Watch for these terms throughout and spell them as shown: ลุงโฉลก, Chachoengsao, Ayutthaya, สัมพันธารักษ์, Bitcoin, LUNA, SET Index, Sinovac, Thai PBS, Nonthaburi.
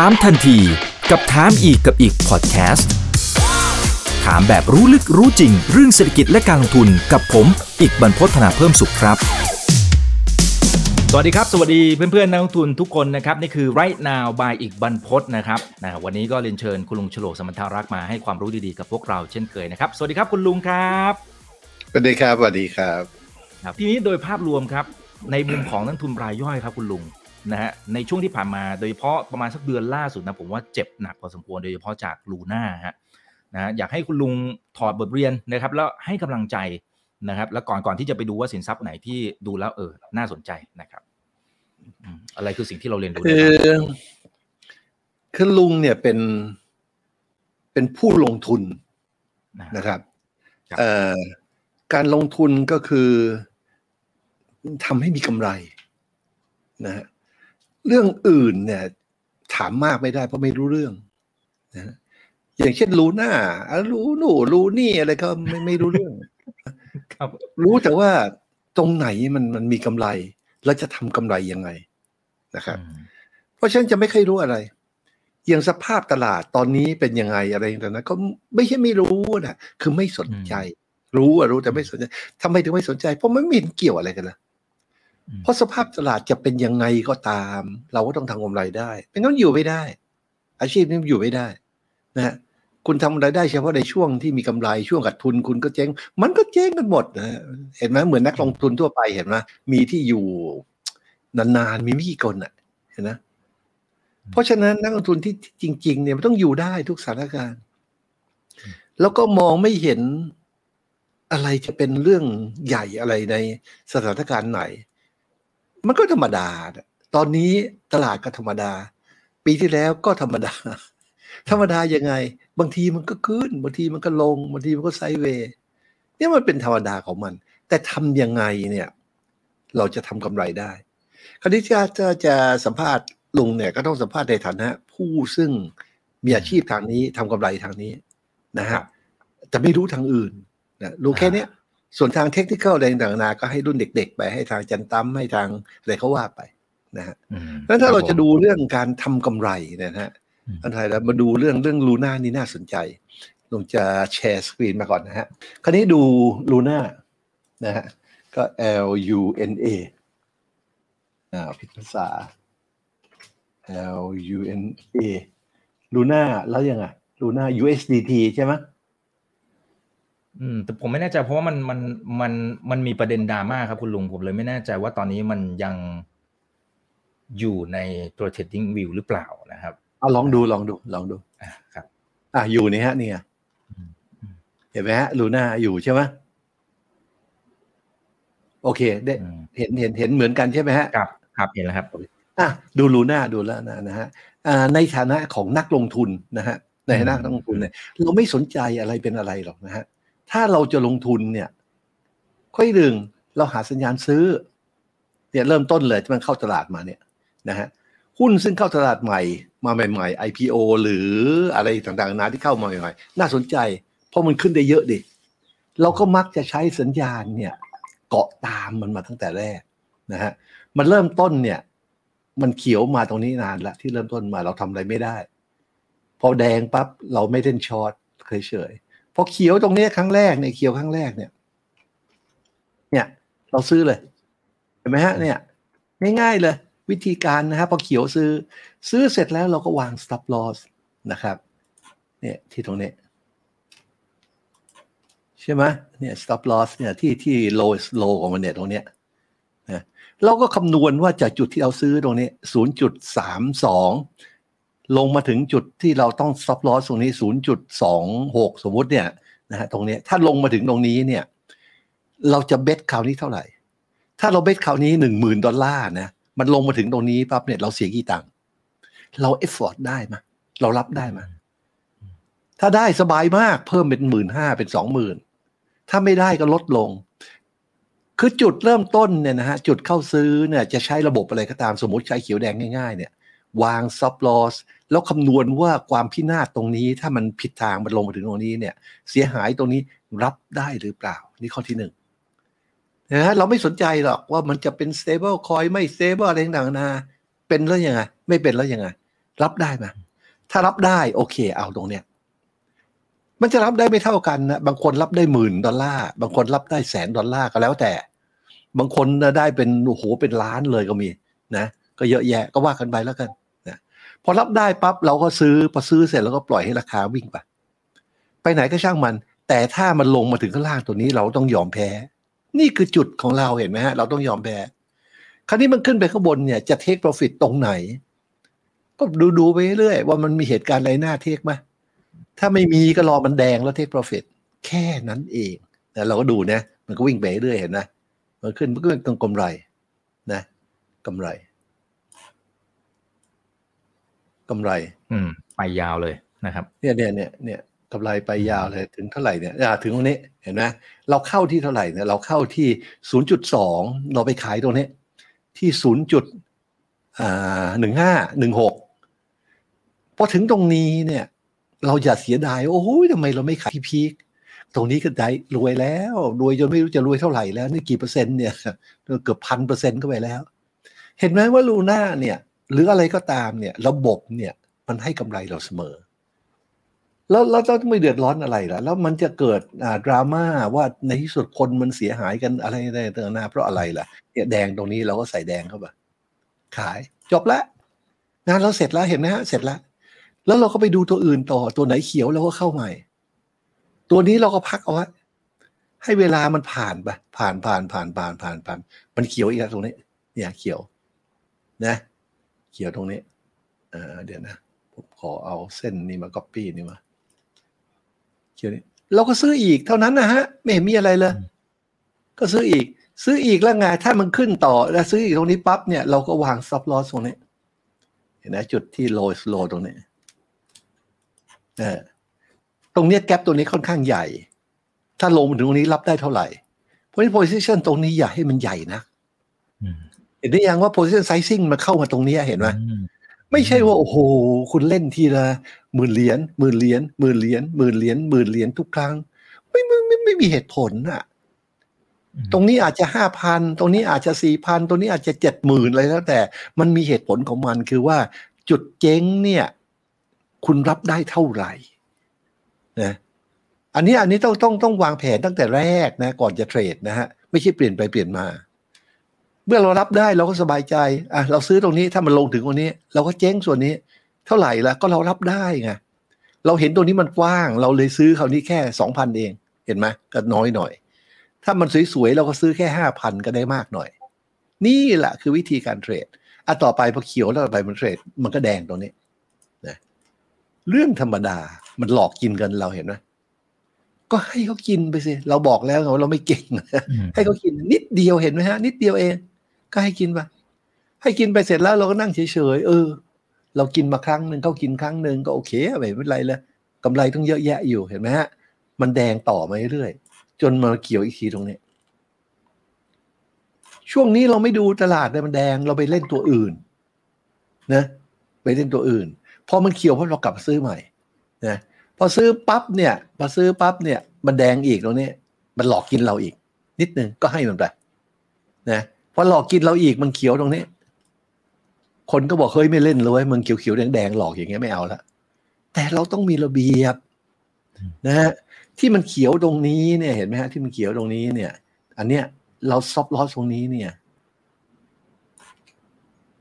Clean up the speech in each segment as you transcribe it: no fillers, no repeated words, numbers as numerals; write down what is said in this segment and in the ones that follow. ถามทันทีกับถามอีกกับอีกพอดแคสต์ถามแบบรู้ลึกรู้จริงเรื่องเศรษฐกิจและการลงทุนกับผมอีกบรรพต ธนาเพิ่มสุขครับสวัสดีครับสวัสดีเพื่อนๆนักลงทุนทุกคนนะครับนี่คือ Right Now by อีกบรรพตนะครับวันนี้ก็เรียนเชิญคุณลุงฉลกสัมพันธารักษ์มาให้ความรู้ดีๆกับพวกเราเช่นเคยนะครับสวัสดีครับคุณลุงครับสวัสดีครับสวัสดีครับทีนี้โดยภาพรวมครับในมุมของนักทุนรายย่อยครับคุณลุงนะฮะในช่วงที่ผ่านมาโดยเฉพาะประมาณสักเดือนล่าสุดนะผมว่าเจ็บหนักพอสมควรโดยเฉพาะจาก LUNA ฮะนะอยากให้คุณลุงถอดบทเรียนนะครับแล้วให้กำลังใจนะครับแล้วก่อนที่จะไปดูว่าสินทรัพย์ไหนที่ดูแล้วน่าสนใจนะครับอะไรคือสิ่งที่เราเรียนรู้คือลุงเนี่ยเป็นผู้ลงทุนนะครับการลงทุนก็คือทำให้มีกำไรนะฮะเรื่องอื่นเนี่ยถามมากไม่ได้เพราะไม่รู้เรื่องนะอย่างเช่นรู้หน้ารู้หนูรู้นี่อะไรก็ไม่รู้เรื่องครับรู้แต่ว่าตรงไหนมันมีกำไรแล้วจะทำกำไรยังไงนะครับเพราะฉะนั้นจะไม่เคยรู้อะไรอย่างสภาพตลาดตอนนี้เป็นยังไงอะไรอย่างเงี้ยนะก็ไม่ใช่ไม่รู้นะคือไม่สนใจรู้แต่ไม่สนใจทำไมถึงไม่สนใจเพราะมันไม่เกี่ยวอะไรกันนะเพราะสภาพตลาดจะเป็นยังไงก็ตามเราก็ต้องทำกำไรได้ไม่งั้นอยู่ไม่ได้อาชีพนี้อยู่ไม่ได้นะฮะคุณทำรายได้เฉพาะในช่วงที่มีกำไรช่วงขาดทุนคุณก็เจ๊งมันก็เจ๊งกันหมดนะเห็นไหมเหมือนนักลงทุนทั่วไปเห็นไหมมีที่อยู่นานๆมีไม่กี่คนอ่ะเห็นนะเพราะฉะนั้นนักลงทุนที่จริงๆเนี่ยมันต้องอยู่ได้ทุกสถานการณ์แล้วก็มองไม่เห็นอะไรจะเป็นเรื่องใหญ่อะไรในสถานการณ์ไหนมันก็ธรรมดาตอนนี้ตลาดก็ธรรมดาปีที่แล้วก็ธรรมดายังไงบางทีมันก็ขึ้นบางทีมันก็ลงบางทีมันก็ไซด์เวย์เนี่ยมันเป็นธรรมดาของมันแต่ทำยังไงเนี่ยเราจะทำกำไรได้คราวนี้จะสัมภาษณ์ลุงเนี่ยก็ต้องสัมภาษณ์ในฐานะผู้ซึ่งมีอาชีพทางนี้ทำกำไรทางนี้นะฮะแต่ไม่รู้ทางอื่นนะรู้แค่นี้ส่วนทางเทคนิคอะไรต่างๆก็ให้รุ่นเด็กๆไปให้ทางจันตั้มให้ทางอะไรเขาว่าไปนะฮะงั้นถ้าเราจะดูเรื่องการทำกำไรนะฮะอันไทยแล้วมาดูเรื่องลูน่านี่น่าสนใจลงจะแชร์สกรีนมาก่อนนะฮะคราวนี้ดูลูน่านะฮะก็ LUNA ผิดภาษา LUNA ลูน่าแล้วยังไงลูน่า USDT ใช่ไหมแต่ผมไม่แน่ใจเพราะว่ามันมีประเด็นดราม่าครับคุณลุงผมเลยไม่แน่ใจว่าตอนนี้มันยังอยู่ในตัว trading view หรือเปล่านะครับลองดูครับอยู่นี่ฮะเนี่ยเห็นไหมฮะลูน่าอยู่ใช่ไหมโอเคได้เห็นเหมือนกันใช่ไหมฮะครับเห็นแล้วครับดูลูน่าดูแล้วนะฮะในฐานะของนักลงทุนนะฮะในฐานะนักลงทุนเนี่ยเราไม่สนใจอะไรเป็นอะไรหรอกนะฮะถ้าเราจะลงทุนเนี่ยค่อยดึงเราหาสัญญาณซื้อเนี่ยเริ่มต้นเลยที่มันเข้าตลาดมาเนี่ยนะฮะหุ้นซึ่งเข้าตลาดใหม่มาใหม่ๆ IPO หรืออะไรต่างๆนาที่เข้ามาใหม่ๆน่าสนใจเพราะมันขึ้นได้เยอะดิเราก็มักจะใช้สัญญาณเนี่ยเกาะตามมันมาตั้งแต่แรกนะฮะมันเริ่มต้นเนี่ยมันเขียวมาตรงนี้นานละที่เริ่มต้นมาเราทำอะไรไม่ได้พอแดงปั๊บเราไม่เล่นช็อตเฉยๆพอเขียวตรงนี้ครั้งแรกเนี่ยเขียวครั้งแรกเนี่ยเราซื้อเลยเห็นไหมฮะเนี่ยง่ายๆเลยวิธีการนะฮะพอเขียวซื้อเสร็จแล้วเราก็วาง stop loss นะครับเนี่ยที่ตรงนี้ใช่ไหมเนี่ย stop loss เนี่ยที่ low ของมันเนี่ยตรงเนี้ยนะเราก็คำนวณว่าจากจุดที่เราซื้อตรงนี้ 0.32 ลงมาถึงจุดที่เราต้อง stop loss ตรงนี้ 0.26 สมมุติเนี่ยนะฮะตรงนี้ถ้าลงมาถึงตรงนี้เนี่ยเราจะเบสคราวนี้เท่าไหร่ถ้าเราเบสคราวนี้ 10,000 ดอลลาร์นะมันลงมาถึงตรงนี้ปั๊บเนี่ยเราเสียกี่ตังค์เราเอฟฟอร์ดได้มั้ยเรารับได้มั้ยถ้าได้สบายมากเพิ่มเป็น 15,000 เป็น 20,000 ถ้าไม่ได้ก็ลดลงคือจุดเริ่มต้นเนี่ยนะฮะจุดเข้าซื้อเนี่ยจะใช้ระบบอะไรก็ตามสมมุติใช้เขียวแดงง่ายๆเนี่ยวาง stop loss แล้วคำนวณว่าความพินาศตรงนี้ถ้ามันผิดทางมันลงมาถึงตรงนี้เนี่ยเสียหายตรงนี้รับได้หรือเปล่านี่ข้อที่1นะเราไม่สนใจหรอกว่ามันจะเป็น stable coin ไม่ stable อะไรต่างๆเป็นแล้วยังไงไม่เป็นแล้วยังไงเรา รับได้ไหมถ้ารับได้โอเคเอาตรงเนี้ยมันจะรับได้ไม่เท่ากันนะบางคนรับได้$10,000บางคนรับได้$100,000ก็แล้วแต่บางคนได้เป็นโอ้โหเป็นล้านเลยก็มีนะก็เยอะแยะก็ว่ากันไปแล้วกันนะพอรับได้ปั๊บเราก็ซื้อพอซื้อเสร็จแล้วก็ปล่อยให้ราคาวิ่งไปไหนก็ช่างมันแต่ถ้ามันลงมาถึงข้างล่างตัวนี้เราต้องยอมแพ้นี่คือจุดของเราเห็นไหมฮะเราต้องยอมแพ้คราวนี้มันขึ้นไปข้างบนเนี่ยจะเทคโปรฟิตตรงไหนก็ดูไปเรื่อยว่ามันมีเหตุการณ์อะไรน่าเทคไหมถ้าไม่มีก็รอมันแดงแล้วเทคโปรฟิตแค่นั้นเองนะเราก็ดูนะมันก็วิ่งไปเรื่อยเห็นไหมมันขึ้นมันก็เป็นกำไรนะกำไรไปยาวเลยนะครับเนี่ยกำไรไปยาวเลยถึงเท่าไหร่เนี่ยถึงตรงนี้เห็นไหมเราเข้าที่เท่าไหร่เนี่ยเราเข้าที่ 0.2 เราไปขายตรงนี้ที่ 0.15 16พอถึงตรงนี้เนี่ยเราอย่าเสียดายโอ้ยทำไมเราไม่ขายที่พีคตรงนี้ก็ได้รวยแล้วรวยจนไม่รู้จะรวยเท่าไหร่แล้วนี่กี่เปอร์เซ็นต์เนี่ยเกือบ 1,000% เข้าไปแล้วเห็นไหมว่าลูน่าเนี่ยหรืออะไรก็ตามเนี่ยระบบเนี่ยมันให้กำไรเราเสมอแล้วเราไม่เดือดร้อนอะไรล่ะแล้วมันจะเกิดดราม่าว่าในที่สุดคนมันเสียหายกันอะไรต่างๆเพราะอะไรล่ะเนี่ยแดงตรงนี้เราก็ใส่แดงเข้าไปขายจบละงานเราเสร็จแล้วเห็นไหมฮะเสร็จละแล้วเราก็ไปดูตัวอื่นต่อตัวไหนเขียวเราก็เข้าใหม่ตัวนี้เราก็พักเอาไว้ให้เวลามันผ่านไปผ่านมันเขียวอีกแล้วตรงนี้เนี่ยเขียวนะเขียวตรงนี้เดี๋ยวนะผมขอเอาเส้นนี้มา copy นี่มาเขียวนี้เราก็ซื้ออีกเท่านั้นนะฮะไม่เห็นมีอะไรเลยก็ซื้ออีกแล้วไงถ้ามันขึ้นต่อแล้วซื้ออีกตรงนี้ปั๊บเนี่ยเราก็วาง stop loss ตรงนี้เห็นไหมจุดที่ low ตรงนี้ตรงนี้แกปตัวนี้ค่อนข้างใหญ่ถ้าลงมาถึงตรงนี้รับได้เท่าไหร่เพราะฉะนั้น position ตรงนี้อย่าให้มันใหญ่นะเห็นได้ยังว่า position sizing มันเข้ามาตรงนี้เห็นไหมไม่ใช่ว่าโอ้โหคุณเล่นทีละ$10,000ทุกครั้งไม่มีเหตุผลอะตรงนี้อาจจะ5,000ตรงนี้อาจจะ4,000ตรงนี้อาจจะ70,000อะไรแล้วแต่มันมีเหตุผลของมันคือว่าจุดเจ๊งเนี่ยคุณรับได้เท่าไหร่นะอันนี้ต้องวางแผนตั้งแต่แรกนะก่อนจะเทรดนะฮะไม่ใช่เปลี่ยนไปเปลี่ยนมาเมื่อเรารับได้เราก็สบายใจเราซื้อตรงนี้ถ้ามันลงถึงตรงนี้เราก็เจ๊งส่วนนี้เท่าไหร่ละก็เรารับได้ไงเราเห็นตรงนี้มันกว้างเราเลยซื้อคราวนี้แค่ 2,000 เองเห็นไหมก็น้อยหน่อยถ้ามันสวยๆเราก็ซื้อแค่ 5,000 ก็ได้มากหน่อยนี่แหละคือวิธีการเทรดต่อไปพอเขียวแล้วต่อไปมันเทรดมันก็แดงตรงนี้นะเรื่องธรรมดามันหลอกกินกันเราเห็นไหมก็ให้เขากินไปสิเราบอกแล้วว่าเราไม่เก่งให้เขากินนิดเดียวเห็นไหมฮะนิดเดียวเองก็ให้กินไปเสร็จแล้วเราก็นั่งเฉยๆเรากินมาครั้งหนึ่งเขากินครั้งหนึ่งก็โอเคไม่เป็นไรเลยกำไรต้องเยอะแยะอยู่เห็นไหมฮะมันแดงต่อมาเรื่อยจนมาเขียวอีกทีตรงนี้ช่วงนี้เราไม่ดูตลาดเลยมันแดงเราไปเล่นตัวอื่นนะไปเล่นตัวอื่นพอมันเขียวเพราะเรากลับซื้อใหม่นะพอซื้อปั๊บเนี่ยมันแดงอีกตรงนี้มันหลอกกินเราอีกนิดนึงก็ให้มันไปนะพอหลอกกินเราอีกมันเขียวตรงนี้คนก็บอกเฮ้ยไม่เล่นเลยมึงเขียวๆแดงๆหลอกอย่างเงี้ยไม่เอาละแต่เราต้องมีระเบียบนะฮะที่มันเขียวตรงนี้เนี่ยเห็นไหมฮะที่มันเขียวตรงนี้เนี่ยอันเนี้ยเราซอฟต์ลอสตรงนี้เนี่ย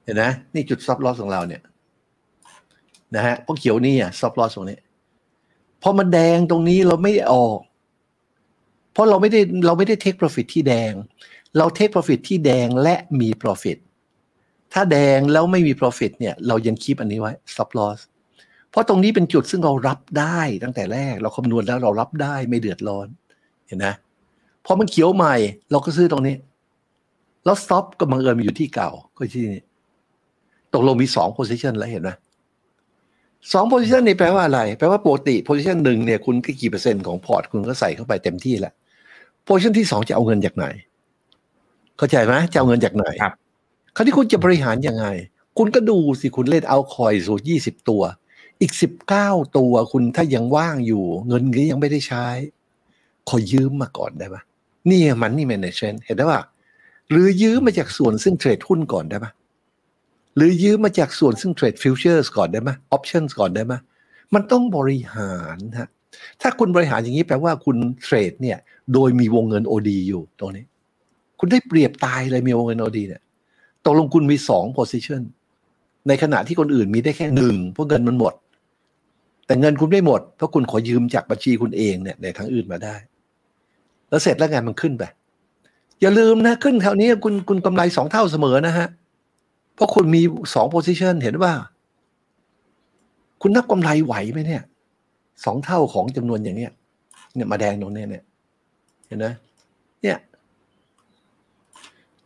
เห็นไหมนี่จุดซอฟต์ลอสของเราเนี่ยนะฮะพอเขียวนี่ซอฟต์ลอสตรงนี้พอมันแดงตรงนี้เราไม่ออกเพราะเราไม่ได้เทคโปรฟิตที่แดงเราเทคโปรฟิตที่แดงและมีโปรฟิตถ้าแดงแล้วไม่มีโปรฟิตเนี่ยเรายังคีปอันนี้ไว้ซับลอสเพราะตรงนี้เป็นจุดซึ่งเรารับได้ตั้งแต่แรกเราคำนวณแล้วเรารับได้ไม่เดือดร้อนเห็นนะพอมันเขียวใหม่เราก็ซื้อตรงนี้แล้วซับก็บังเอิญมาอยู่ที่เก่าก็ที่นี่ตกลงมี2 position แล้วเห็นไหม2 position นี่แปลว่าอะไรแปลว่าปกติ position 1เนี่ยคุณกี่เปอร์เซ็นต์ของพอร์ตคุณก็ใส่เข้าไปเต็มที่แล้ว position ที่2จะเอาเงินจากไหนเข้าใจไหมจะเอาเงินจากไหนครับคราวนี้คุณจะบริหารยังไงคุณก็ดูสิคุณเล่นเอาคอยสูตร20ตัวอีก19ตัวคุณถ้ายังว่างอยู่เงินนี้ยังไม่ได้ใช้ขอยืมมาก่อนได้ป่ะนี่มันนี่แมเนจเมนต์เห็นได้ป่ะหรือยืมมาจากส่วนซึ่งเทรดหุ้นก่อนได้ป่ะ หรือยืมมาจากส่วนซึ่งเทรดฟิวเจอร์สก่อนได้ไหมออปชั่นก่อนได้ไหมมันต้องบริหารฮะถ้าคุณบริหารอย่างนี้แปลว่าคุณเทรดเนี่ยโดยมีวงเงิน OD อยู่ตรงนี้คุณได้เปรียบตายเลยมีวงเงิน OD เนี่ยตกลงคุณมี2 position ในขณะที่คนอื่นมีได้แค่1เพราะเงินมันหมดแต่เงินคุณไม่หมดเพราะคุณขอยืมจากบัญชีคุณเองเนี่ยในทางอื่นมาได้แล้วเสร็จแล้วไงมันขึ้นไปอย่าลืมนะขึ้นแถวนี้คุณกำไร2เท่าเสมอนะฮะเพราะคุณมี2 position เห็นว่าคุณนับกำไรไหวไหมเนี่ย2เท่าของจำนวนอย่างเนี้ยเนี่ยมาแดงตรงนี้เนี่ยเห็นไหมเนี่ย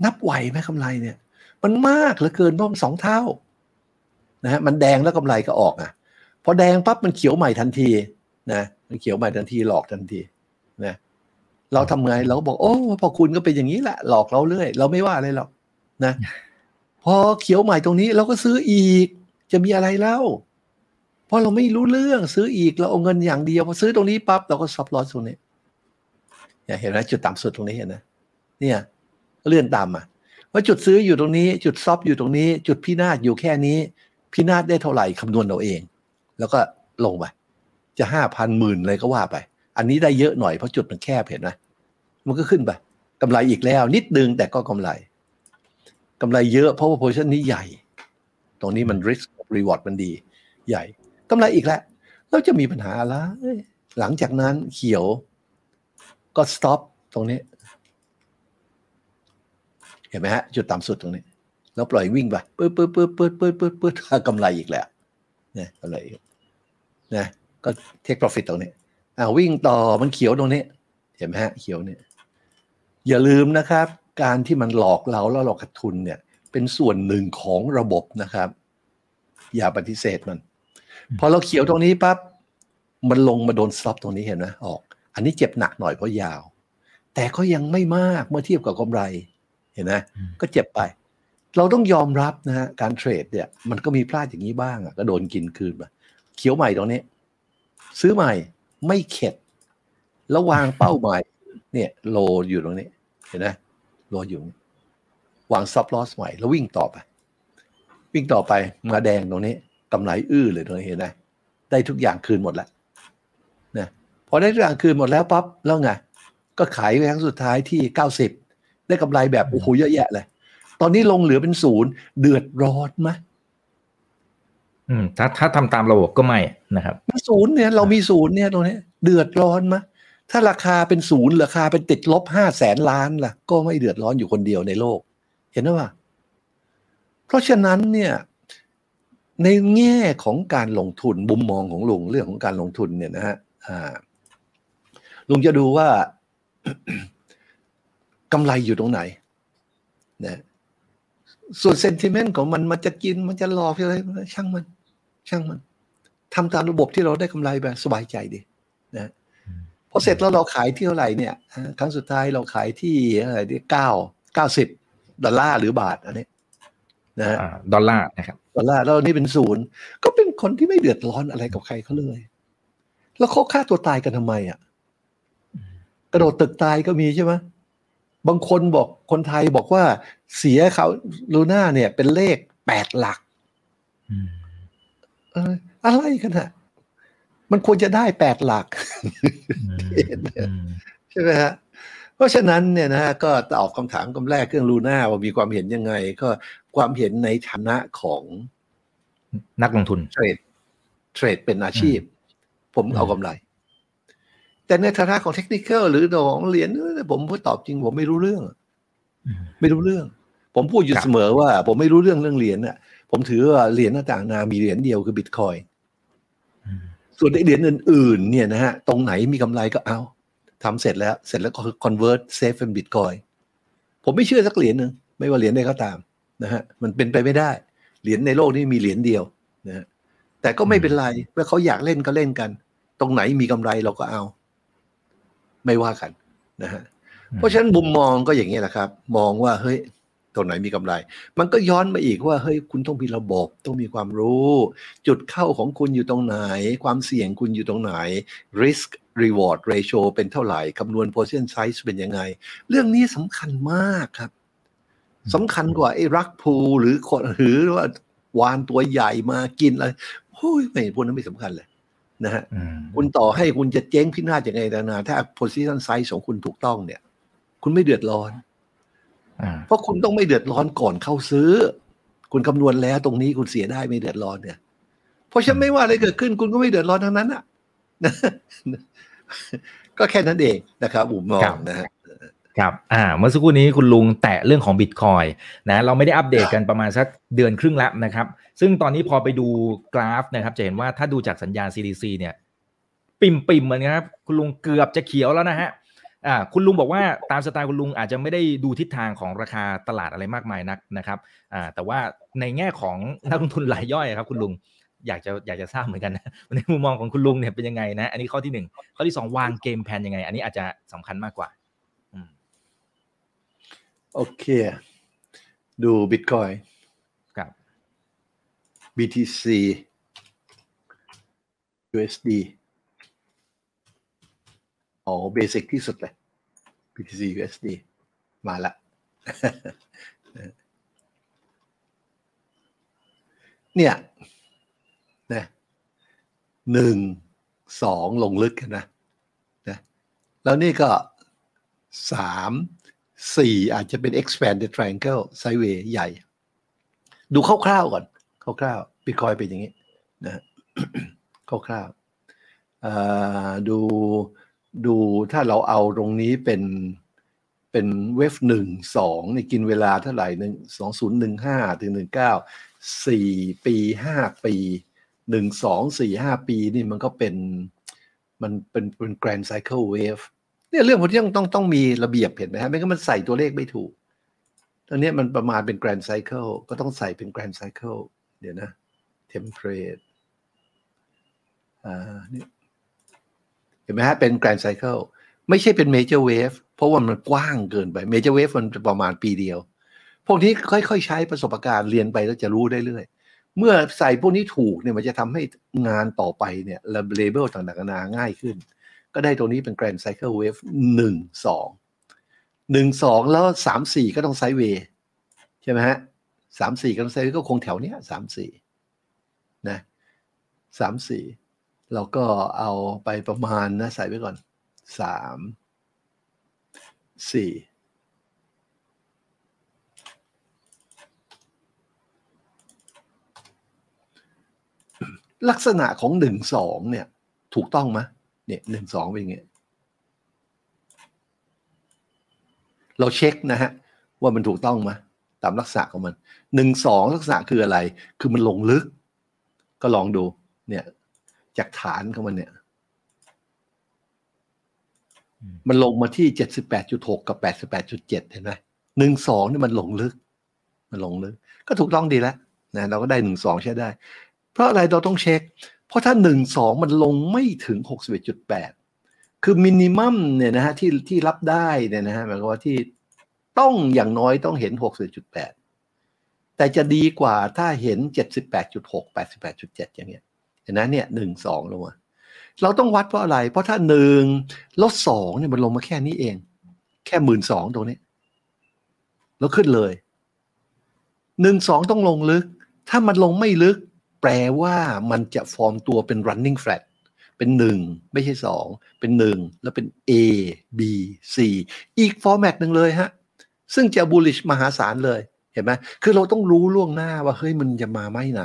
นับไหวไหมกำไรเนี่ยมันมากเหลือเกินเพราะมัน2เท่านะฮะมันแดงแล้วกำไรก็ออกอ่ะพอแดงปั๊บมันเขียวใหม่ทันทีนะมันเขียวใหม่ทันทีหลอกทันทีนะเราทำไงเราก็บอกโอ้พอคุณก็เป็นอย่างนี้แหละหลอกเราเรื่อยเราไม่ว่าอะไรหรอกนะพอเขียวใหม่ตรงนี้เราก็ซื้ออีกจะมีอะไรเล่าเพราะเราไม่รู้เรื่องซื้ออีกเราเอาเงินอย่างเดียวพอซื้อตรงนี้ปั๊บเราก็ซับลอสตรงนี้เห็นไหมจุดต่ำสุดตรงนี้เห็นนะเนี่ยเลื่อนตามมาว่าจุดซื้ออยู่ตรงนี้จุดซับอยู่ตรงนี้จุดพินาศอยู่แค่นี้พินาศได้เท่าไหร่คำนวณเราเองแล้วก็ลงไปจะ5,000 10,000เลยก็ว่าไปอันนี้ได้เยอะหน่อยเพราะจุดมันแคบเห็นนะมันก็ขึ้นไปกำไรอีกแล้วนิดนึงแต่ก็กำไรเยอะเพราะว่าโพซิชั่นนี้ใหญ่ตรงนี้มัน risk reward มันดีใหญ่กำไรอีกแล้วแล้วจะมีปัญหาอะไรหลังจากนั้นเขียวก็ stop ตรงนี้เห็นไหมฮะจุดต่ำสุดตรงนี้แล้วปล่อยวิ่งไปปื๊ดปื๊ดปื๊ดปื๊ดปื๊ดปื๊ดปื๊ดกำไรอีกแล้วนะกำไรนะก็ take profit ตรงนี้วิ่งต่อมันเขียวตรงนี้เห็นไหมฮะเขียวเนี่ยอย่าลืมนะครับการที่มันหลอกเราแล้วหลอกขาดทุนเนี่ยเป็นส่วนหนึ่งของระบบนะครับอย่าปฏิเสธมันพอเราเขียวตรงนี้ปั๊บมันลงมาโดนซับตรงนี้เห็นไหมออกอันนี้เจ็บหนักหน่อยเพราะยาวแต่ก็ยังไม่มากเมื่อเทียบกับกำไรเห็นไหมก็เจ็บไปเราต้องยอมรับนะฮะการเทรดเนี่ยมันก็มีพลาดอย่างนี้บ้างก็โดนกินคืนมาเขียวใหม่ตรงนี้ซื้อใหม่ไม่เข็ดแล้ววางเป้าใหม่เนี่ยโลอยู่ตรงนี้เห็นไหมโลอยู่วางซับลอสใหม่แล้ววิ่งต่อไปวิ่งต่อไปมาแดงตรงนี้กำไรอื้อเลยตรงนี้เห็นไหมได้ทุกอย่างคืนหมดแล้วนะพอได้ทุกอย่างคืนหมดแล้วปั๊บแล้วไงก็ขายไปครั้งสุดท้ายที่90ได้กำไรแบบโอ้โหเยอะแยะเลยตอนนี้ลงเหลือเป็น0เดือดร้อนไหมถ้าทำตามระบบก็ไม่นะครับ0เนี่ยเรามี0เนี่ยตรงนี้เดือดร้อนไหมถ้าราคาเป็น0ราคาเป็นติดลบ500,000 ล้านล่ะก็ไม่เดือดร้อนอยู่คนเดียวในโลกเห็นไหมว่าเพราะฉะนั้นเนี่ยในแง่ของการลงทุนมุมมองของลุงเรื่องของการลงทุนเนี่ยนะฮะลุงจะดูว่า กำไรอยู่ตรงไหนนะส่วนเซนติเมนต์ของมันจะกินมันจะหลอกอะไรช่างมันทำตามระบบที่เราได้กำไรไปสบายใจดีนะพอเสร็จแล้วเราขายที่เท่าไหร่เนี่ยครั้งสุดท้ายเราขายที่อะไรที่$90 หรือบาทอันนี้นะฮะดอลลาร์นะครับดอลลาร์แล้วนี่เป็น0ก็เป็นคนที่ไม่เดือดร้อนอะไรกับใครเขาเลยแล้วเขาฆ่าตัวตายกันทำไมอ่ะกระโดดตึกตายก็มีใช่ไหมบางคนบอกคนไทยบอกว่าเสียเขาLUNAเนี่ยเป็นเลข8 หลักอะไรกันฮะมันควรจะได้8 หลักใช่ไหมฮะเพราะฉะนั้นเนี่ยนะฮะก็ตอบคำถามคำแรกเรื่องLUNAว่ามีความเห็นยังไงก็ความเห็นในฐานะของนักลงทุนเทรดเป็นอาชีพผมเอากำไรแต่ในฐานะของเทคนิคหรือของเหรียญผมพูดตอบจริงผมไม่รู้เรื่องผมพูดอยู่เสมอว่าผมไม่รู้เรื่องเหรียญน่ะผมถือว่าเหรียญต่างๆมีเหรียญเดียวคือ Bitcoin ส่วนเหรียญอื่นๆเนี่ยนะฮะตรงไหนมีกำไรก็เอาทำเสร็จแล้วก็ convert safe เป็น Bitcoin ผมไม่เชื่อสักเหรียญนึงไม่ว่าเหรียญใดก็ตามนะฮะมันเป็นไปไม่ได้เหรียญในโลกนี้มีเหรียญเดียวนะฮะแต่ก็ไม่เป็นไรเมื่อเขาอยากเล่นก็เล่นกันตรงไหนมีกำไรเราก็เอาไม่ว่ากันนะฮะเพราะฉะนั้นมุมมองก็อย่างนี้แหละครับมองว่าเฮ้ยตรงไหนมีกำไรมันก็ย้อนมาอีกว่าเฮ้ยคุณต้องมีระบบต้องมีความรู้จุดเข้าของคุณอยู่ตรงไหนความเสี่ยงคุณอยู่ตรงไหน risk reward ratio เป็นเท่าไหร่คำนวณ position size เป็นยังไงเรื่องนี้สำคัญมากครับ สำคัญกว่าไอ้รักพูหรือคนหรือว่าวานตัวใหญ่มากินอะไรโอ้ยไม่พวกนั้นไม่สำคัญเลยนะฮะคุณต่อให้คุณจะเจ๊งพินาศยังไงต่างๆถ้า position size ของคุณถูกต้องเนี่ยคุณไม่เดือดร้อนเพราะคุณต้องไม่เดือดร้อนก่อนเข้าซื้อคุณคำนวณแล้วตรงนี้คุณเสียได้ไม่เดือดร้อนเนี่ยเพราะฉันไม่ว่าอะไรเกิดขึ้นคุณก็ไม่เดือดร้อนทั้งนั้นอ่ะก็แค่นั้นเองนะครับผมมองนะครับเมื่อสักครู่นี้คุณลุงแตะเรื่องของ Bitcoin นะเราไม่ได้อัปเดตกันประมาณสักเดือนครึ่งแล้วนะครับซึ่งตอนนี้พอไปดูกราฟนะครับจะเห็นว่าถ้าดูจากสัญญาณ CDC เนี่ยปิ่มเหมือนกันครับคุณลุงเกือบจะเขียวแล้วนะฮะคุณลุงบอกว่าตามสไตล์คุณลุงอาจจะไม่ได้ดูทิศทางของราคาตลาดอะไรมากมายนักนะครับแต่ว่าในแง่ของนักลงทุนรายย่อยครับคุณลุงอยากจะทราบเหมือนกันนะในมุมมองของคุณลุงเนี่ยเป็นยังไงนะอันนี้ข้อที่1ข้อที่2วางเกมแพลนยังไงอันนี้อาจจะสำคัญมากกว่าโอเคดู Bitcoin กับ BTC USD อ๋อเบสิกที่สุดเลย BTC USD มาละ เนี่ยนะ1 2ลงลึกกันนะแล้วนี่ก็3 4อาจจะเป็น expanded triangle sideway ใหญ่ดูคร่าวๆก่อนคร่าวๆ Bitcoin เป็นอย่างนี้นะ คร่าวๆดูถ้าเราเอาตรงนี้เป็นเวฟ1 2นี่กินเวลาเท่าไหร่2015ถึง19 4ปี5ปี1 2 4 5ปีนี่มันก็เป็น grand cycle waveเรื่องพวกนี้ต้องมีระเบียบเห็นไหมฮะไม่งั้นมันใส่ตัวเลขไม่ถูกตอนนี้มันประมาณเป็น grand cycle ก็ต้องใส่เป็น grand cycle เดี๋ยวนะ template นี่เห็นไหมฮะเป็น grand cycle ไม่ใช่เป็น major wave เพราะว่ามันกว้างเกินไป major wave มันประมาณปีเดียวพวกนี้ค่อยๆใช้ประสบการณ์เรียนไปแล้วจะรู้ได้เรื่อยเมื่อใส่พวกนี้ถูกเนี่ยมันจะทำให้งานต่อไปเนี่ย label ต่างๆง่ายขึ้นก็ได้ตรงนี้เป็น Grand Cycle Wave 1 2 แล้ว 3 4ก็ต้องไซด์เวย์ใช่ไหมฮะ 3 4ก็ต้องไซด์เวย์ก็คงแถวเนี้ย 3 4 นะ 3 4 เราก็เอาไปประมาณนะใส่ไว้ก่อน 3 4ลักษณะของ 1 2เนี่ยถูกต้องไหมเนี่ย 1 2เป็นอย่างเงี้ยเราเช็คนะฮะว่ามันถูกต้องไหมตามลักษณะของมัน 1 2ลักษณะคืออะไรคือมันลงลึกก็ลองดูเนี่ยจากฐานของมันเนี่ยมันลงมาที่ 78.6 กับ 88.7 เห็นไหม 1 2นี่มันลงลึกก็ถูกต้องดีแล้วนะเราก็ได้ 1 2ใช้ได้เพราะอะไรเราต้องเช็คเพราะถ้า 1 2 มันลงไม่ถึง 61.8 คือมินิมัมเนี่ยนะฮะที่รับได้เนี่ยนะฮะหมายความว่าที่ต้องอย่างน้อยต้องเห็น 61.8 แต่จะดีกว่าถ้าเห็น 78.6 88.7 อย่างเงี้ยเห็นไหมเนี่ย 1 2 ลงมาเราต้องวัดเพราะอะไรเพราะถ้า1ลด2เนี่ยมันลงมาแค่นี้เองแค่ 12,000 ตรงนี้แล้วขึ้นเลย 1 2 ต้องลงลึกถ้ามันลงไม่ลึกแปลว่ามันจะฟอร์มตัวเป็น running flat เป็น1ไม่ใช่2เป็น1แล้วเป็น A B C อีกฟอร์แมตหนึ่งเลยฮะซึ่งจะ bullish มหาศาลเลยเห็นไหมคือเราต้องรู้ล่วงหน้าว่าเฮ้ยมันจะมาไม่ไหน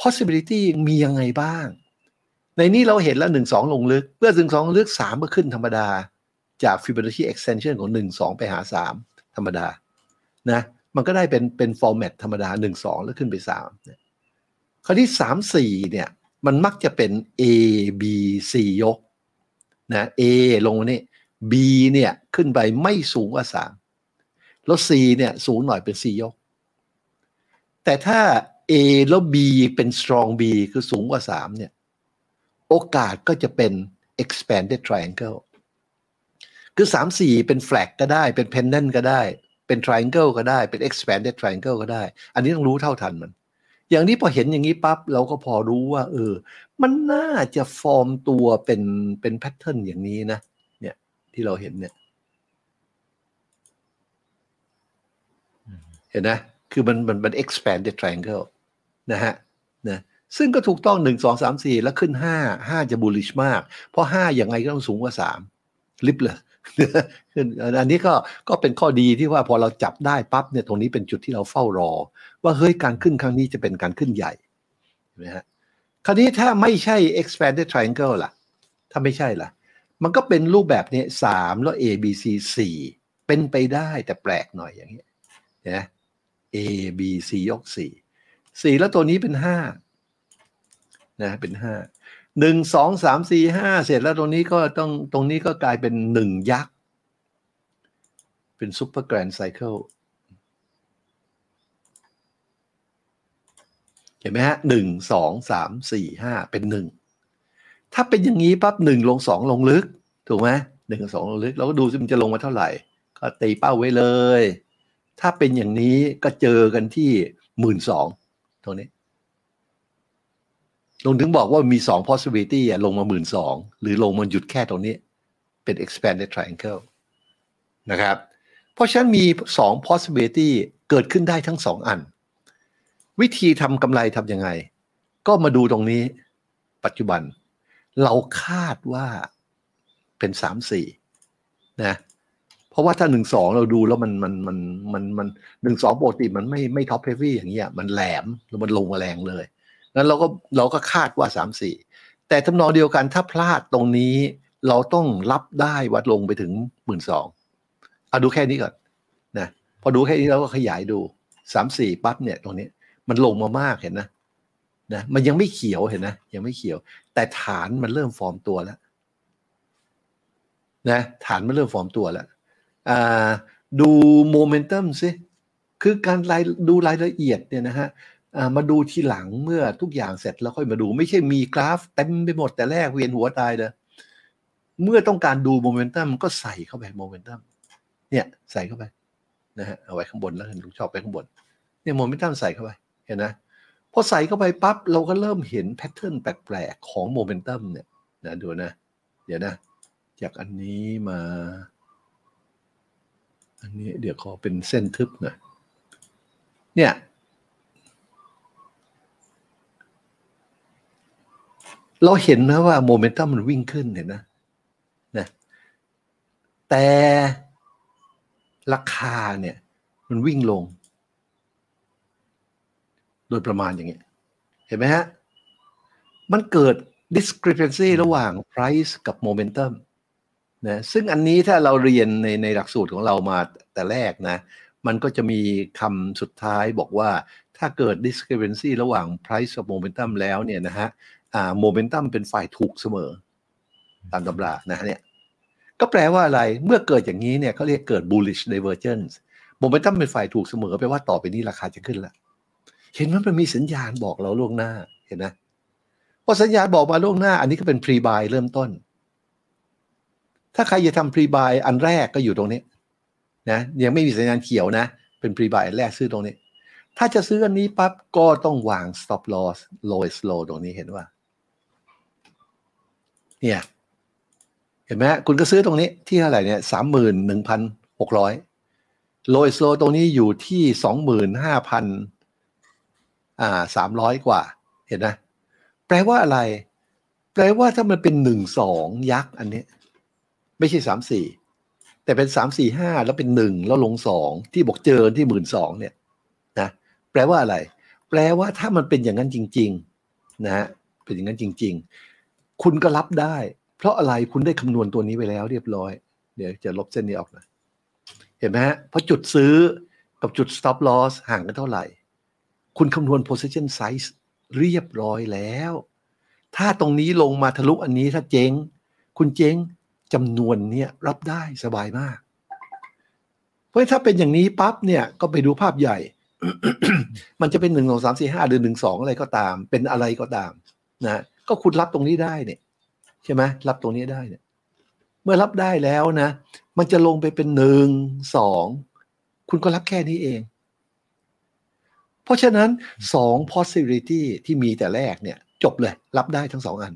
possibility มียังไงบ้างในนี้เราเห็นแล้ว 1 2 ลงลึกเมื่อ 1 2 ลึก3ก็ขึ้นธรรมดาจาก Fibonacci extension ของ 1 2 ไปหา3ธรรมดานะมันก็ได้เป็นฟอร์แมตธรรมดา 1 2 แล้วขึ้นไป3เนี่ยคราวที่ 3 4เนี่ยมันมักจะเป็น A B C ยกนะ A ลงนี่ B เนี่ยขึ้นไปไม่สูงกว่า3แล้ว C เนี่ยสูงหน่อยเป็น C ยกแต่ถ้า A แล้ว B เป็น strong B คือสูงกว่า3เนี่ยโอกาสก็จะเป็น expanded triangle คือ 3 4 เป็น flag ก็ได้เป็น pendant ก็ได้เป็น triangle ก็ได้เป็น expanded triangle ก็ได้อันนี้ต้องรู้เท่าทันมันอย่างนี้พอเห็นอย่างนี้ปั๊บเราก็พอรู้ว่ามันน่าจะฟอร์มตัวเป็นแพทเทิร์นอย่างนี้นะเนี่ยที่เราเห็นเนี่ย เห็นนะคือมัน expanded triangle นะฮะนะซึ่งก็ถูกต้อง 1 2 3 4 แล้วขึ้น5 5จะ bullish มากเพราะ5ยังไงก็ต้องสูงกว่า3ลิฟต์เลยอันนี้ก็เป็นข้อดีที่ว่าพอเราจับได้ปั๊บเนี่ยตรงนี้เป็นจุดที่เราเฝ้ารอว่าเฮ้ยการขึ้นครั้งนี้จะเป็นการขึ้นใหญ่เห็นไหมฮะคราวนี้ถ้าไม่ใช่ expanded triangle ล่ะถ้าไม่ใช่ล่ะมันก็เป็นรูปแบบนี้3แล้ว A B C 4เป็นไปได้แต่แปลกหน่อยอย่างนี้นะ A B C ยก4 4แล้วตัวนี้เป็น5นะเป็น5 1 2 3 4 5เสร็จแล้วตรงนี้ก็ต้องตรงนี้ก็กลายเป็น1ยักษ์เป็น super grand cycle เห็นไหมฮะ1 2 3 4 5เป็น1ถ้าเป็นอย่างนี้ปั๊บ1ลง2ลงลึกถูกไหม1กับ2ลงลึกเราก็ดูซิมันจะลงมาเท่าไหร่ก็ตีเป้าไว้เลยถ้าเป็นอย่างนี้ก็เจอกันที่ 12,000 ตรงนี้ลงถึงบอกว่ามี2 possibility อ่ะลงมา 12,000 หรือลงมาหยุดแค่ตรงนี้เป็น expanded triangle นะครับเพราะฉะนั้นมี2 possibility เกิดขึ้นได้ทั้ง2อันวิธีทำกำไรทำยังไงก็มาดูตรงนี้ปัจจุบันเราคาดว่าเป็น 3-4 นะเพราะว่าถ้า 1-2 เราดูแล้วมัน 1-2 ปกติมันไม่ท็อปเฮฟวี่อย่างเงี้ยมันแหลมแล้วมันลงแรงเลยงั้นเราก็คาดว่า 3-4 แต่ทำนองเดียวกันถ้าพลาดตรงนี้เราต้องรับได้วัดลงไปถึง 12,000 เอาดูแค่นี้ก่อนนะพอดูแค่นี้เราก็ขยายดู 3-4 ปั๊บเนี่ยตรงนี้มันลงมามากเห็นนะนะมันยังไม่เขียวเห็นนะยังไม่เขียวแต่ฐานมันเริ่มฟอร์มตัวแล้วนะฐานมันเริ่มฟอร์มตัวแล้วดูโมเมนตัมสิคือการดูรายละเอียดเนี่ยนะฮะมาดูทีหลังเมื่อทุกอย่างเสร็จแล้วค่อยมาดูไม่ใช่มีกราฟเต็มไปหมดแต่แรกเวียนหัวตายเลยเมื่อต้องการดูโมเมนตัมก็ใส่เข้าไปโมเมนตัมเนี่ยใส่เข้าไปนะฮะเอาไว้ข้างบนแล้วกันลูกชอบไปข้างบนเนี่ยโมเมนตัมใส่เข้าไปเห็นนะพอใส่เข้าไปปั๊บเราก็เริ่มเห็นแพทเทิร์นแปลกๆของโมเมนตัมเนี่ยนะดูนะเดี๋ยวนะจากอันนี้มาอันนี้เดี๋ยวขอเป็นเส้นทึบหน่อยเนี่ยเราเห็นนะว่าโมเมนตัมมันวิ่งขึ้นเห็นนะนะแต่ราคาเนี่ยมันวิ่งลงโดยประมาณอย่างนี้เห็นไหมฮะมันเกิด discrepancy ระหว่าง price กับ momentum นะซึ่งอันนี้ถ้าเราเรียนในหลักสูตรของเรามาแต่แรกนะมันก็จะมีคำสุดท้ายบอกว่าถ้าเกิด discrepancy ระหว่าง price กับ momentum แล้วเนี่ยนะฮะmomentum เป็นฝ่ายถูกเสมอตามตำรานะเนี่ยก็แปลว่าอะไรเมื่อเกิดอย่างนี้เนี่ยเขาเรียกเกิด bullish divergence momentum เป็นฝ่ายถูกเสมอแปลว่าต่อไปนี้ราคาจะขึ้นละเห็นว่ามันมีสัญญาณบอกเราล่วงหน้าเห็นนะพอสัญญาณบอกมาล่วงหน้าอันนี้ก็เป็นพรีบายเริ่มต้นถ้าใครจะทำพรีบายอันแรกก็อยู่ตรงนี้นะยังไม่มีสัญญาณเขียวนะเป็นพรีบายอันแรกซื้อตรงนี้ถ้าจะซื้ออันนี้ปั๊บก็ต้องวาง stop loss lowest low ตรงนี้เห็นว่าเนี่ยเห็นไหมคุณก็ซื้อตรงนี้ที่เท่าไหร่เนี่ย 31,600 lowest low ตรงนี้อยู่ที่ 25,000300กว่าเห็นนะแปลว่าอะไรแปลว่าถ้ามันเป็น1-2ยักษ์อันนี้ไม่ใช่3-4แต่เป็น3-4-5แล้วเป็น1แล้วลง2ที่บอกเจอที่ 12,000 เนี่ยนะแปลว่าอะไรแปลว่าถ้ามันเป็นอย่างนั้นจริงๆนะฮะเป็นอย่างนั้นจริงๆคุณก็รับได้เพราะอะไรคุณได้คำนวณตัวนี้ไปแล้วเรียบร้อยเดี๋ยวจะลบเส้นนี้ออกนะเห็นไหมฮะเพราะจุดซื้อกับจุด stop loss ห่างกันเท่าไหร่คุณคำนวณ position size เรียบร้อยแล้วถ้าตรงนี้ลงมาทะลุอันนี้ถ้าเจ๊งคุณเจ๊งจำนวนเนี้ยรับได้สบายมากเพราะถ้าเป็นอย่างนี้ปั๊บเนี่ยก็ไปดูภาพใหญ่ มันจะเป็น1 2 3 4 5หรือ 1 2 อะไรก็ตามเป็นอะไรก็ตามนะก็คุณรับตรงนี้ได้เนี่ยใช่ไหมรับตรงนี้ได้เนี่ยเมื่อรับได้แล้วนะมันจะลงไปเป็น1 2คุณก็รับแค่นี้เองเพราะฉะนั้น2 possibility ที่มีแต่แรกเนี่ยจบเลยรับได้ทั้ง2อัน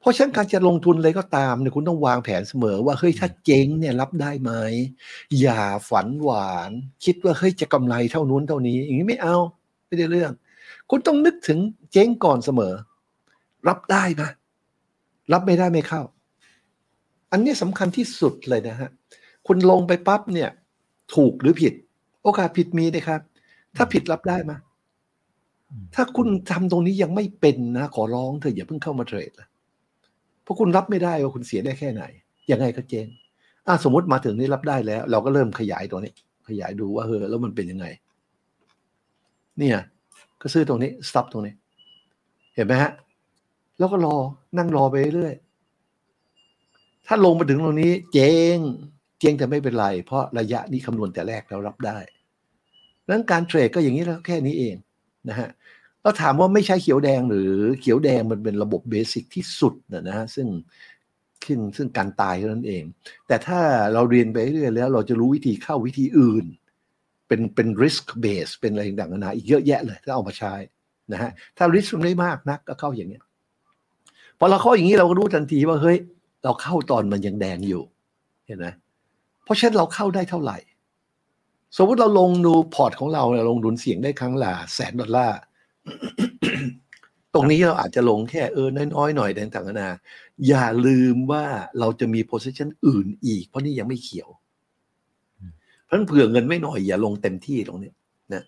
เพราะฉะนั้นการจะลงทุนอะไรก็ตามเนี่ยคุณต้องวางแผนเสมอว่าเฮ้ยถ้าเจ๊งเนี่ยรับได้ไหมอย่าฝันหวานคิดว่าเฮ้ยจะกำไรเท่านู้นเท่านี้อย่างนี้ไม่เอาไม่ได้เรื่องคุณต้องนึกถึงเจ๊งก่อนเสมอรับได้ไหมรับไม่ได้ไม่เข้าอันนี้สำคัญที่สุดเลยนะฮะคุณลงไปปั๊บเนี่ยถูกหรือผิดโอกาสผิดมีนะครับถ้าผิดรับได้ไหมถ้าคุณทำตรงนี้ยังไม่เป็นนะขอร้องเธออย่าเพิ่งเข้ามาเทรดนะเพราะคุณรับไม่ได้ว่าคุณเสียได้แค่ไหนยังไงก็เจ๊งสมมติมาถึงนี้รับได้แล้วเราก็เริ่มขยายตัวนี้ขยายดูว่าเออแล้วมันเป็นยังไงเนี่ยก็ซื้อตรงนี้สต็อปตรงนี้เห็นไหมฮะแล้วก็รอนั่งรอไปเรื่อยถ้าลงมาถึงตรงนี้เจ๊งแต่ไม่เป็นไรเพราะระยะนี้คำนวณแต่แรกเรารับได้นั้นการเทรดก็อย่างนี้แล้วแค่นี้เองนะฮะเราถามว่าไม่ใช่เขียวแดงหรือเขียวแดงมันเป็นระบบเบสิกที่สุดนะฮะซึ่งการตายเท่านั้นเองแต่ถ้าเราเรียนไปเรื่อยแล้วเราจะรู้วิธีเข้าวิธีอื่นเป็น risk base เป็นอะไรต่างๆนานาอีกเยอะแยะเลยถ้าเอามาใช้นะฮะถ้า risk มันไม่มากนักก็เข้าอย่างเงี้ยพอเราเข้าอย่างนี้เราก็รู้ทันทีว่าเฮ้ยเราเข้าตอนมันยังแดงอยู่เห็นไหมเพราะฉะนั้นเราเข้าได้เท่าไหร่สมมติเราลงดูพอร์ตของเราลงดุลเสี่ยงได้ครั้งละ$100,000 ตรงนี้เราอาจจะลงแค่น้อยๆหน่อยต่างๆนานาอย่าลืมว่าเราจะมี position อื่นอีกเพราะนี่ยังไม่เขียวเพราะเผื่อเงินไม่หน่อยอย่าลงเต็มที่ตรงนี้นะ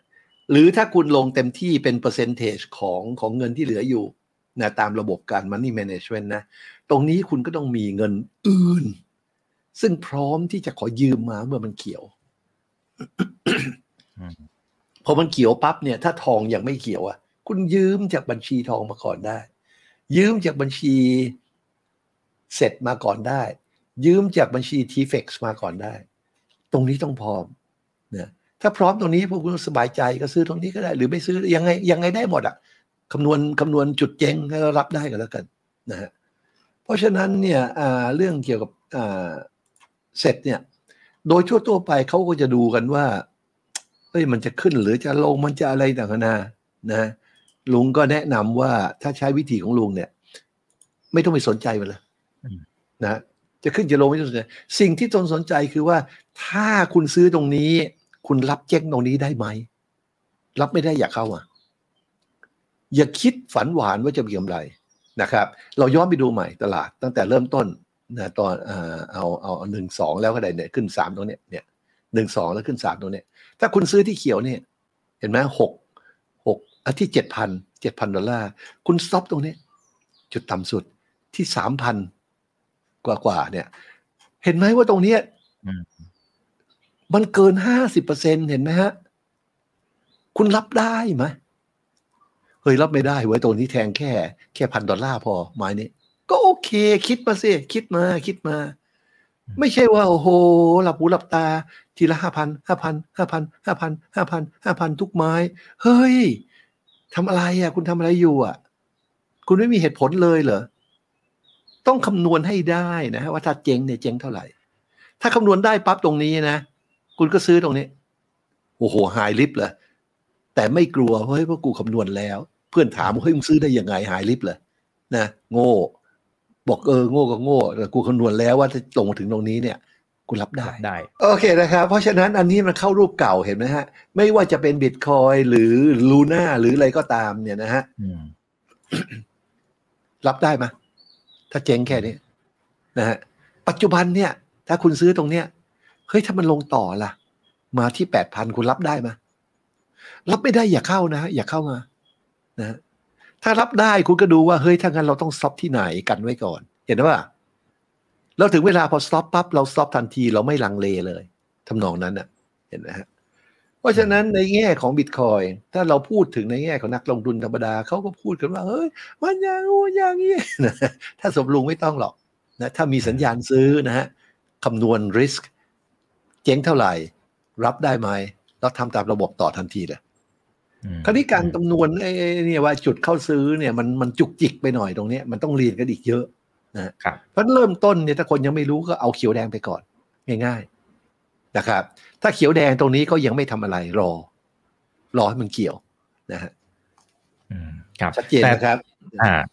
หรือถ้าคุณลงเต็มที่เป็น percentage ของเงินที่เหลืออยู่นะตามระบบการ Money Management นะตรงนี้คุณก็ต้องมีเงินอื่นซึ่งพร้อมที่จะขอยืมมาเมื่อมันเขียว พอมันเขียวปั๊บเนี่ยถ้าทองยังไม่เขียวอ่ะคุณยืมจากบัญชีทองมาก่อนได้ยืมจากบัญชีเสร็จมาก่อนได้ยืมจากบัญชี TFX มาก่อนได้ตรงนี้ต้องพร้อมนะถ้าพร้อมตรงนี้พวกคุณสบายใจก็ซื้อตรงนี้ก็ได้หรือไม่ซื้อยังไงได้หมดอ่ะคำนวณจุดเจ๊งให้เรารับได้ก็แล้วกันนะฮะเพราะฉะนั้นเนี่ยเรื่องเกี่ยวกับเสร็จเนี่ยโดยทั่วๆไปเขาก็จะดูกันว่าเฮ้ยมันจะขึ้นหรือจะลงมันจะอะไรต่างๆนะลุงก็แนะนำว่าถ้าใช้วิธีของลุงเนี่ยไม่ต้องไปสนใจมันเลยนะจะขึ้นจะลงไม่ต้องสนใจสิ่งที่ตนสนใจคือว่าถ้าคุณซื้อตรงนี้คุณรับเจ๊งตรงนี้ได้ไหมรับไม่ได้อย่าเข้ามาอย่าคิดฝันหวานว่าจะมีกำไรนะครับเราย้อนไปดูใหม่ตลาดตั้งแต่เริ่มต้นนะตอนเอา1-2แล้วก็ได้เนี่ยขึ้น3ตรงเนี้ยเนี่ย1-2แล้วขึ้น3ตรงเนี้ยถ้าคุณซื้อที่เขียวเนี่ยเห็นไหม6ที่$7,000คุณสต็อปตรงนี้จุดต่ำสุดที่$3,000 กว่าเนี่ยเห็นไหมว่าตรงเนี้ยมันเกิน 50% เห็นไหมฮะคุณรับได้ไหมเฮ้ยรับไม่ได้เว้ยตรงนี้แทงแค่$1,000พอหมายนี้ก็โอเคคิดมาสิคิดมาไม่ใช่ว่าโอ้โหหลับหูหลับตาทีละ5,000ทุกไม้เฮ้ยทำอะไรอ่ะคุณทำอะไรอยู่อ่ะคุณไม่มีเหตุผลเลยเหรอต้องคำนวณให้ได้นะว่าถ้าเจ๊งเนี่ยเจ๊งเท่าไหร่ถ้าคำนวณได้ปั๊บตรงนี้นะคุณก็ซื้อตรงนี้โอ้โหหายลิฟต์เลยแต่ไม่กลัวเฮ้ยเพราะกูคำนวณแล้วเพื่อนถามเฮ้ยมึงซื้อได้ยังไงหายลิฟต์เลยนะโง่บอกโง่ก็โง่แต่กูคำนวณแล้วว่าจะลงมาถึงตรงนี้เนี่ยกูรับได้โอเคนะครับเพราะฉะนั้นอันนี้มันเข้ารูปเก่าเห็นไหมฮะไม่ว่าจะเป็น Bitcoin หรือ LUNA หรืออะไรก็ตามเนี่ยนะฮะ รับได้ไหมถ้าเจ๊งแค่นี้นะฮะปัจจุบันเนี่ยถ้าคุณซื้อตรงเนี้ยเฮ้ยถ้ามันลงต่อล่ะมาที่8,000คุณรับได้ไหมรับไม่ได้อย่าเข้านะอย่าเข้ามานะถ้ารับได้คุณก็ดูว่าเฮ้ยถ้างั้นเราต้องสต็อปที่ไหนกันไว้ก่อนเห็นไหมว่าเราถึงเวลาพอสต็อปปั๊บเราสต็อปทันทีเราไม่ลังเลเลยทำนองนั้นน่ะเห็นไหมฮะเพราะฉะนั้นในแง่ของ Bitcoin ถ้าเราพูดถึงในแง่ของนักลงทุนธรรมดาเขาก็พูดกันว่าเฮ้ยมันอย่างนี้นะถ้าสมลุงไม่ต้องหรอกนะถ้ามีสัญญาณซื้อนะฮะคำนวณ risk เจ๊งเท่าไหร่รับได้ไหมเราทำตามระบบต่อทันทีเลยคราวนี้การคำนวณเนี่ยว่าจุดเข้าซื้อเนี่ยมันจุกจิกไปหน่อยตรงนี้มันต้องเรียนกันอีกเยอะนะครับเพราะเริ่มต้นเนี่ยถ้าคนยังไม่รู้ก็เอาเขียวแดงไปก่อนง่ายๆนะครับถ้าเขียวแดงตรงนี้ก็ยังไม่ทำอะไรรอให้มันเกี่ยวนะฮะครับชัดเจนนะครับ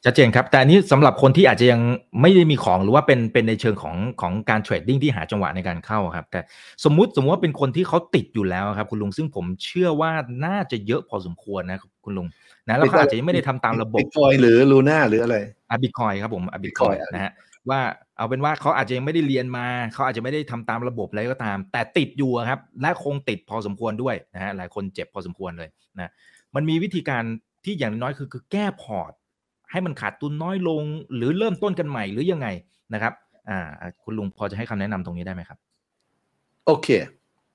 ชัดเจนครับแต่อันนี้สำหรับคนที่อาจจะยังไม่ได้มีของหรือว่าเป็นในเชิงของการเทรดดิ้งที่หาจังหวะในการเข้าครับแต่สมมติว่าเป็นคนที่เขาติดอยู่แล้วครับคุณลุงซึ่งผมเชื่อว่าน่าจะเยอะพอสมควรนะคุณลุงนะแล้วเขาอาจจะไม่ได้ทำตามระบบ Bitcoin หรือ LUNA หรืออะไรBitcoin ครับผมBitcoin นะฮะว่าเอาเป็นว่าเขาอาจจะยังไม่ได้เรียนมาเขาอาจจะไม่ได้ทำตามระบบอะไรก็ตามแต่ติดอยู่ครับและคงติดพอสมควรด้วยนะฮะหลายคนเจ็บพอสมควรเลยนะมันมีวิธีการที่อย่างน้อยคือแก้พอร์ตให้มันขาดทุนน้อยลงหรือเริ่มต้นกันใหม่หรือยังไงนะครับคุณลุงพอจะให้คำแนะนำตรงนี้ได้ไหมครับโอเค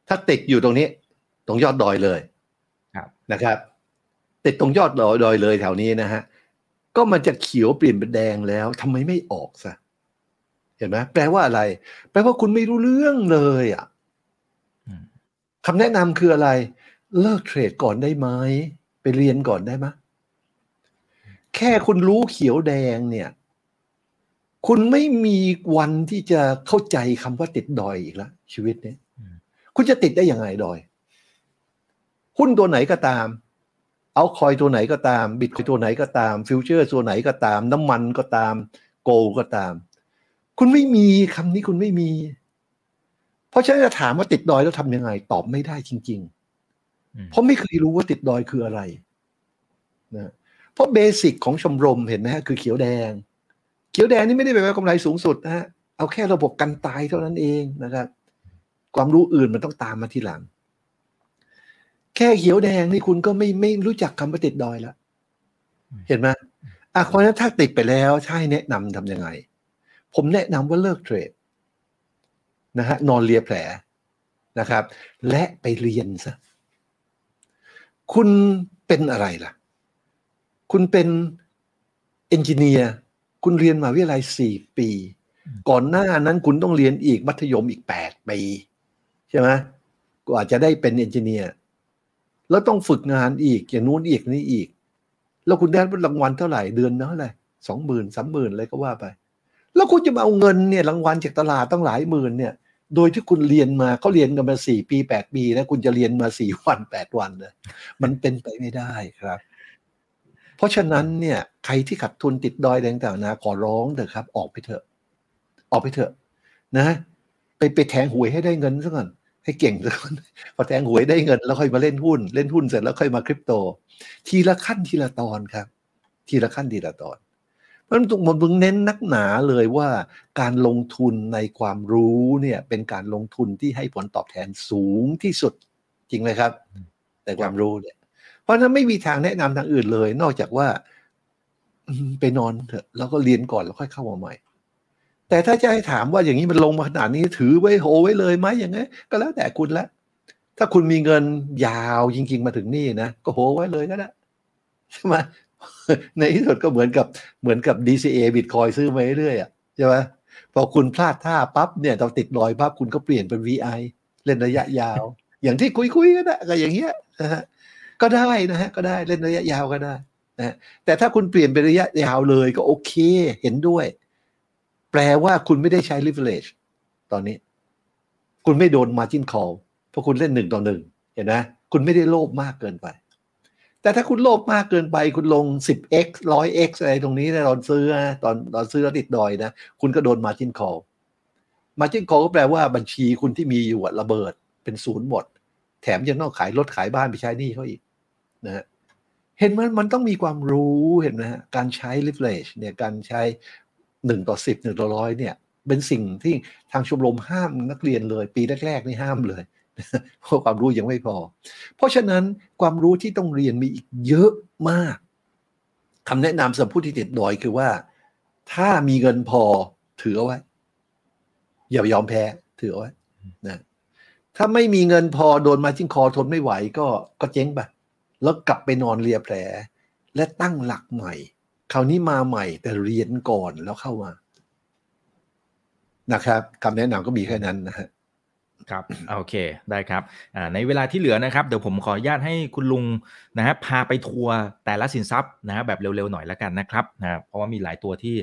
ถ้าติดอยู่ตรงนี้ตรงยอดดอยเลยนะครับติดตรงยอดดอยเลยแถวนี้นะฮะก็มันจะเขียวเปลี่ยนเป็นแดงแล้วทำไมไม่ออกซะเห็นไหมแปลว่าอะไรแปลว่าคุณไม่รู้เรื่องเลยอ่ะคำแนะนำคืออะไรเลิกเทรดก่อนได้ไหมไปเรียนก่อนได้ไหมแค่คุณรู้เขียวแดงเนี่ยคุณไม่มีวันที่จะเข้าใจคำว่าติดดอยอีกแล้วชีวิตนี้คุณจะติดได้ยังไงดอยหุ้นตัวไหนก็ตามเอาคอยตัวไหนก็ตามบิตคอยตัวไหนก็ตามฟิวเจอร์ตัวไหนก็ตามน้ำมันก็ตามโกลก็ตามคุณไม่มีคำนี้คุณไม่มีเพราะฉะนั้นจะถามว่าติดดอยแล้วทำยังไงตอบไม่ได้จริงๆเพราะไม่เคยรู้ว่าติดดอยคืออะไรนะเพราะเบสิกของชมรมเห็นไหมฮะคือเขียวแดงเขียวแดงนี่ไม่ได้แปลว่ากำไรสูงสุดนะฮะเอาแค่ระบบกันตายเท่านั้นเองนะครับความรู้อื่นมันต้องตามมาทีหลังแค่เขียวแดงนี่คุณก็ไม่รู้จักคำว่าติดดอยแล้วเห็นไหมเพราะฉะนั้นถ้าติดไปแล้วใช่แนะนำทำยังไงผมแนะนำว่าเลิกเทรดนะฮะนอนเลียแผลนะครับและไปเรียนซะคุณเป็นอะไรล่ะคุณเป็นเอนจิเนียร์คุณเรียนมหาวิทยาลัย4ปีก่อนหน้านั้นคุณต้องเรียนอีกมัธยมอีก8ปีใช่ไหมกว่าจะได้เป็นเอนจิเนียร์แล้วต้องฝึกงานอีกอย่างนู้นอีกนี่อีกแล้วคุณได้รางวัลเท่าไหร่เดือนเท่าไหร่ 20,000 30,000 อะไรก็ว่าไปแล้วคุณจะมาเอาเงินเนี่ยรางวัลจากตลาดตั้งหลายหมื่นเนี่ยโดยที่คุณเรียนมาเขาเรียนกันมา4ปี8ปีนะคุณจะเรียนมา4วัน8วันนะมันเป็นไปไม่ได้ครับเพราะฉะนั้นเนี่ยใครที่ขาดทุนติดดอยแดงต่างนะขอร้องเถอะครับออกไปเถอะออกไปเถอะนะไปแทงหวยให้ได้เงินซะก่อนให้เก่งซะก่อนพอแทงหวยได้เงินแล้วค่อยมาเล่นหุ้นเล่นหุ้นเสร็จแล้วค่อยมาคริปโตทีละขั้นทีละตอนครับทีละขั้นทีละตอนเพราะฉะนั้นตรงมันมึงเน้นนักหนาเลยว่าการลงทุนในความรู้เนี่ยเป็นการลงทุนที่ให้ผลตอบแทนสูงที่สุดจริงไหมครับแต่ความรู้เนี่ยเพราะนั้นไม่มีทางแนะนำทางอื่นเลยนอกจากว่าไปนอนเถอะแล้วก็เรียนก่อนแล้วค่อยเข้ามาใหม่แต่ถ้าจะให้ถามว่าอย่างนี้มันลงมาขนาดนี้ถือไว้โหไว้เลยไหมอย่างนี้ก็แล้วแต่คุณละถ้าคุณมีเงินยาวจริงๆมาถึงนี่นะก็โหไว้เลยก็ได้ใช่ไหมในที่สุดก็เหมือนกับ DCA Bitcoin ซื้อมาเรื่อยๆอ่ะใช่ไหมพอคุณพลาดท่าปั๊บเนี่ยเราติดรอยปั๊บคุณก็เปลี่ยนเป็น VI เล่นระยะยาวอย่างที่คุยๆก็ได้ก็อย่างเงี้ยนะฮะก็ได้นะฮะก็ได้เล่นระยะยาวก็ได้นะแต่ถ้าคุณเปลี่ยนเป็นระยะยาวเลยก็โอเคเห็นด้วยแปลว่าคุณไม่ได้ใช้ leverage ตอนนี้คุณไม่โดน margin call เพราะคุณเล่น1ต่อ1เห็นนะคุณไม่ได้โลภมากเกินไปแต่ถ้าคุณโลภมากเกินไปคุณลง 10x 100x อะไรตรงนี้นะตอนซื้อแล้วติดดอยนะคุณก็โดน margin callก็แปลว่าบัญชีคุณที่มีอยู่ระเบิดเป็นศูนย์หมดแถมยังต้องขายรถขายบ้านไปใช้หนี้เขาอีกนะฮะเห็นมันต้องมีความรู้เห็นนะฮะการใช้ leverage เนี่ยการใช้1ต่อ10 1ต่อ100เนี่ยเป็นสิ่งที่ทางชมรมห้ามนักเรียนเลยปีแรกๆนี่ห้ามเลยเพราะความรู้ยังไม่พอเพราะฉะนั้นความรู้ที่ต้องเรียนมีอีกเยอะมากคำแนะนำสำหรับผู้ที่ติดดอยคือว่าถ้ามีเงินพอถือเอาไว้อย่ายอมแพ้ถือเอาไว้นะถ้าไม่มีเงินพอโดนมาจิ้งคอทนไม่ไหวก็เจ๊งไปแล้วกลับไปนอนเลียแผลและตั้งหลักใหม่คราวนี้มาใหม่แต่เรียนก่อนแล้วเข้ามานะครับคำแนะนำก็มีแค่นั้นนะครับโอเคได้ครับในเวลาที่เหลือนะครับเดี๋ยวผมขออนุญาตให้คุณลุงนะฮะพาไปทัวร์แต่ละสินทรัพย์นะฮะแบบเร็วๆหน่อยละกันนะครับนะเพราะว่ามีหลายตัวที่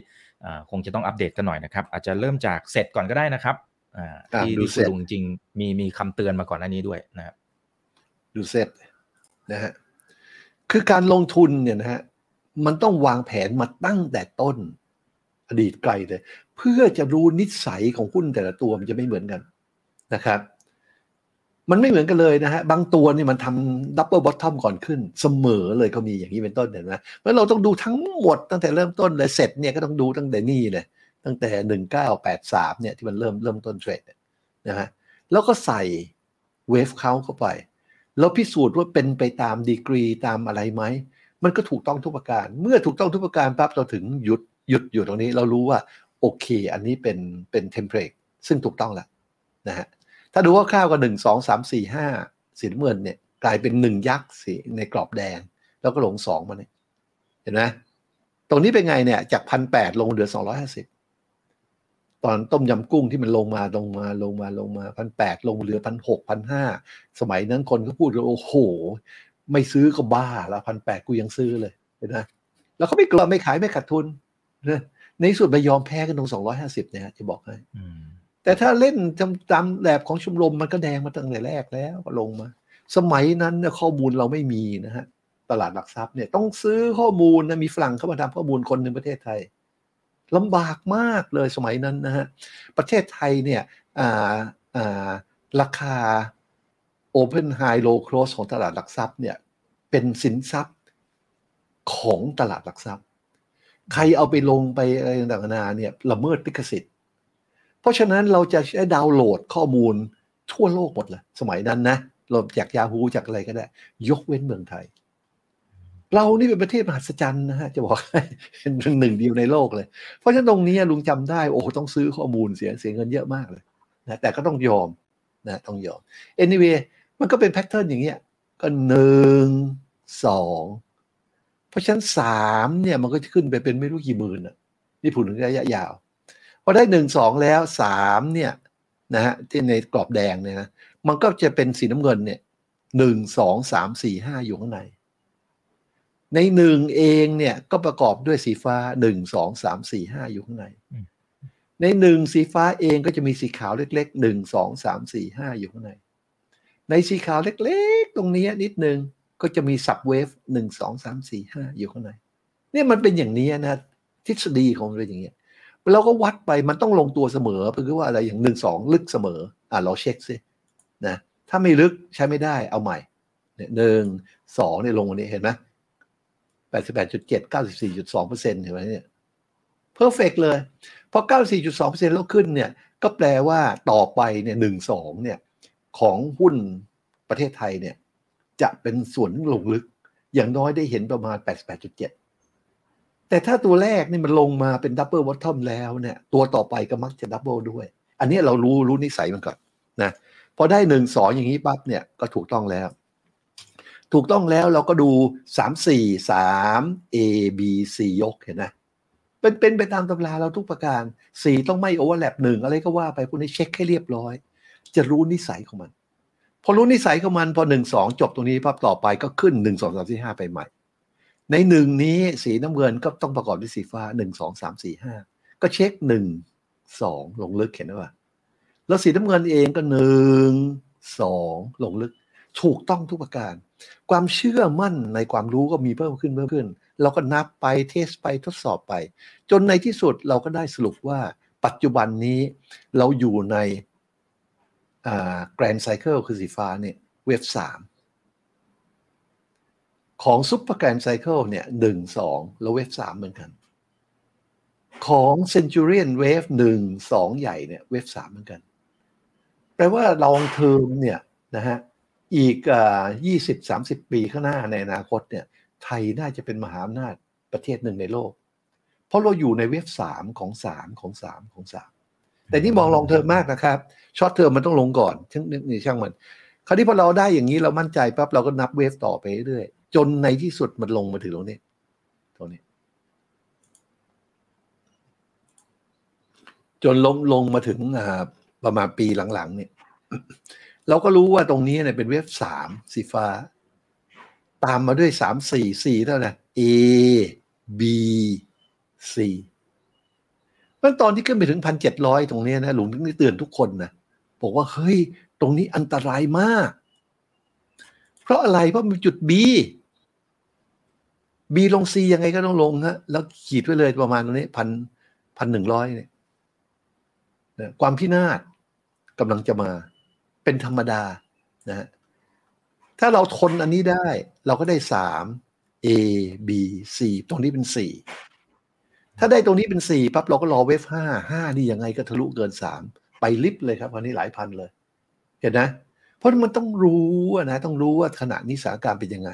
คงจะต้องอัปเดตกันหน่อยนะครับอาจจะเริ่มจากเซตก่อนก็ได้นะครับที่คุณลุงจริงมีคำเตือนมาก่อนหน้านี้ด้วยนะครับดูเซตนะฮะคือการลงทุนเนี่ยนะฮะ มันต้องวางแผนมาตั้งแต่ต้นอดีตไกลเลยเพื่อจะรู้นิสัยของหุ้นแต่ละตัวมันจะไม่เหมือนกันนะครับมันไม่เหมือนกันเลยนะฮะบางตัวนี่มันทำดับเบิลบอททอมก่อนขึ้นเสมอเลยก็มีอย่างนี้เป็นต้นเห็นไหมเพราะเราต้องดูทั้งหมดตั้งแต่เริ่มต้นเลยเสร็จเนี่ยก็ต้องดูตั้งแต่นี่เลยตั้งแต่1983เนี่ยที่มันเริ่มต้นเทรดนะฮะแล้วก็ใส่เวฟเค้าเข้าไปแล้วพิสูจน์ว่าเป็นไปตามดีกรีตามอะไรไหมมันก็ถูกต้องทุกประการเมื่อถูกต้องทุกประการปั๊บเราถึงหยุดอยู่ตรงนี้เรารู้ว่าโอเคอันนี้เป็นเทมเพลตซึ่งถูกต้องแล้วนะฮะถ้าดูคร่าวๆก็1 2 3 4 5สีน้ำเงินเนี่ยกลายเป็น1ยักษ์สีในกรอบแดงแล้วก็ลง2มาเนี่ยเห็นไหมตรงนี้เป็นไงเนี่ยจาก 1,800 ลงเหลือ250ตอนต้มยำกุ้งที่มันลงมา 1,800 ลงเหลือ 1,600 1,500 สมัยนั้นคนก็พูดว่าโอ้โหไม่ซื้อก็บ้าแล้ว 1,800 กูยังซื้อเลยเห็นไหมแล้วเขาไม่กลัวไม่ขายไม่ขาดทุนในสุดไปยอมแพ้กันตรง250เนี่ยจะบอกให้แต่ถ้าเล่นตามแบบของชมรมมันก็แดงมาตั้งแต่แรกแล้วก็ลงมาสมัยนั้นข้อมูลเราไม่มีนะฮะตลาดหลักทรัพย์เนี่ยต้องซื้อข้อมูลนะมีฝรั่งเข้ามาทำข้อมูลคนหนึ่งประเทศไทยลำบากมากเลยสมัยนั้นนะฮะประเทศไทยเนี่ยราคา Open High Low Close ของตลาดหลักทรัพย์เนี่ยเป็นสินทรัพย์ของตลาดหลักทรัพย์ใครเอาไปลงไปอะไรต่างๆเนี่ยละเมิดลิขสิทธิ์เพราะฉะนั้นเราจะใช้ดาวน์โหลดข้อมูลทั่วโลกหมดเลยสมัยนั้นนะเราจาก Yahoo จากอะไรก็ได้ยกเว้นเมืองไทยเรานี่เป็นประเทศมหัศจรรย์นะฮะจะบอกให้เป็นหนึ่งเดียวในโลกเลยเพราะฉะนั้นตรงนี้ลุงจำได้โอ้ต้องซื้อข้อมูลเสียเงินเยอะมากเลยนะแต่ก็ต้องยอมนะต้องยอม anyway มันก็เป็นแพทเทิร์นอย่างเงี้ยก็1 2เพราะฉะนั้น3เนี่ยมันก็ขึ้นไปเป็นไม่รู้กี่หมื่นอ่ะนี่ผลถึงระยะยาวพอได้1 2แล้ว3เนี่ยนะฮะที่ในกรอบแดงเนี่ยนะมันก็จะเป็นสีน้ำเงินเนี่ย1 2 3 4 5อยู่ข้างใน1เองเนี่ยก็ประกอบด้วยสีฟ้า1 2 3 4 5อยู่ข้างใน1สีฟ้าเองก็จะมีสีขาวเล็กๆ1 2 3 4 5อยู่ข้างในสีขาวเล็กๆตรงนี้นิดนึงก็จะมีซับเวฟ1 2 3 4 5อยู่ข้างในเนี่ยมันเป็นอย่างนี้นะทฤษฎีของมันเป็นอย่างเงี้ยเราก็วัดไปมันต้องลงตัวเสมอคือว่าอะไรอย่าง1 2ลึกเสมอเราเช็คซินะถ้าไม่ลึกใช้ไม่ได้เอาใหม่เนี่ย1 2เนี่ยลงวันนี้เห็นไหม 88.7 94.2% เห็นไหมเนี่ยเพอร์เฟกต์เลยพอ 94.2% แล้วขึ้นเนี่ยก็แปลว่าต่อไปเนี่ย1 2เนี่ยของหุ้นประเทศไทยเนี่ยจะเป็นส่วนลงลึกอย่างน้อยได้เห็นประมาณ 88.7 แต่ถ้าตัวแรกนี่มันลงมาเป็นดับเบิลบอททอมแล้วเนี่ยตัวต่อไปก็มักจะดับเบิลด้วยอันนี้เรารู้นิสัยมันก่อนนะพอได้ 1-2 อย่างนี้ปั๊บเนี่ยก็ถูกต้องแล้วเราก็ดู 3-4-3 A B C ยกเห็นไหมเป็นไปตามตำราเราทุกประการ4ต้องไม่โอเวอร์แลป1อะไรก็ว่าไปพวกนี้เช็คให้เรียบร้อยจะรู้นิสัยของมันพอรู้นิสัยของมันพอ 1-2 จบตรงนี้ภาพต่อไปก็ขึ้น 1-2-3-4-5 ไปใหม่ใน1นี้สีน้ำเงินก็ต้องประกอบด้วยสีฟ้า 1-2-3-4-5 ก็เช็ค 1-2 ลงลึกเห็นไหมว่าแล้วสีน้ำเงินเองก็ 1-2 ลงลึกถูกต้องทุกประการความเชื่อมั่นในความรู้ก็มีเพิ่มขึ้นเราก็นับไปเทสไปทดสอบไปจนในที่สุดเราก็ได้สรุปว่าปัจจุบันนี้เราอยู่ในGrand Cycle คือสีฟ้าเนี่ยเวฟ3ของ Super Grand Cycle เนี่ย1 2แล้วเวฟ3เหมือนกันของ Centurion Wave 1 2ใหญ่เนี่ยเวฟ3เหมือนกันแปลว่า long term เนี่ยนะฮะอีก20-30 ปีข้างหน้าในอนาคตเนี่ยไทยน่าจะเป็นมหาอำนาจประเทศหนึ่งในโลกเพราะเราอยู่ในเวฟ3ของ3ของ3ของ3แต่นี่มองลองเทอมมากนะครับช็อตเทอมมันต้องลงก่อนนี่ช่างมันคราวนี้พอเราได้อย่างนี้เรามั่นใจปั๊บเราก็นับเวฟต่อไปเรื่อยๆจนในที่สุดมันลงมาถึงตรงนี้จนลงมาถึงประมาณปีหลังๆเนี่ยเราก็รู้ว่าตรงนี้เนี่ยเป็นเวฟ3สีฟ้าตามมาด้วย3 4 4เท่านั้น A B Cมันตอนที่ขึ้นไปถึง 1,700 ตรงนี้นะหลุงนี่เตือนทุกคนนะบอกว่าเฮ้ยตรงนี้อันตรายมากเพราะอะไรเพราะมันจุด B B ลง C ยังไงก็ต้องลงฮะแล้วขีดไว้เลยประมาณตรงนี้1,100เนี่ยนะความพินาศกำลังจะมาเป็นธรรมดานะฮะถ้าเราทนอันนี้ได้เราก็ได้3 A B C ตรงนี้เป็น4ถ้าได้ตรงนี้เป็น4ปั๊บเราก็รอเวฟ5 5นี่ยังไงก็ทะลุเกิน3ไปลิฟเลยครับวันนี้หลายพันเลยเห็นนะเพราะมันต้องรู้นะต้องรู้ว่าขณะนี้สถานการณ์เป็นยังไง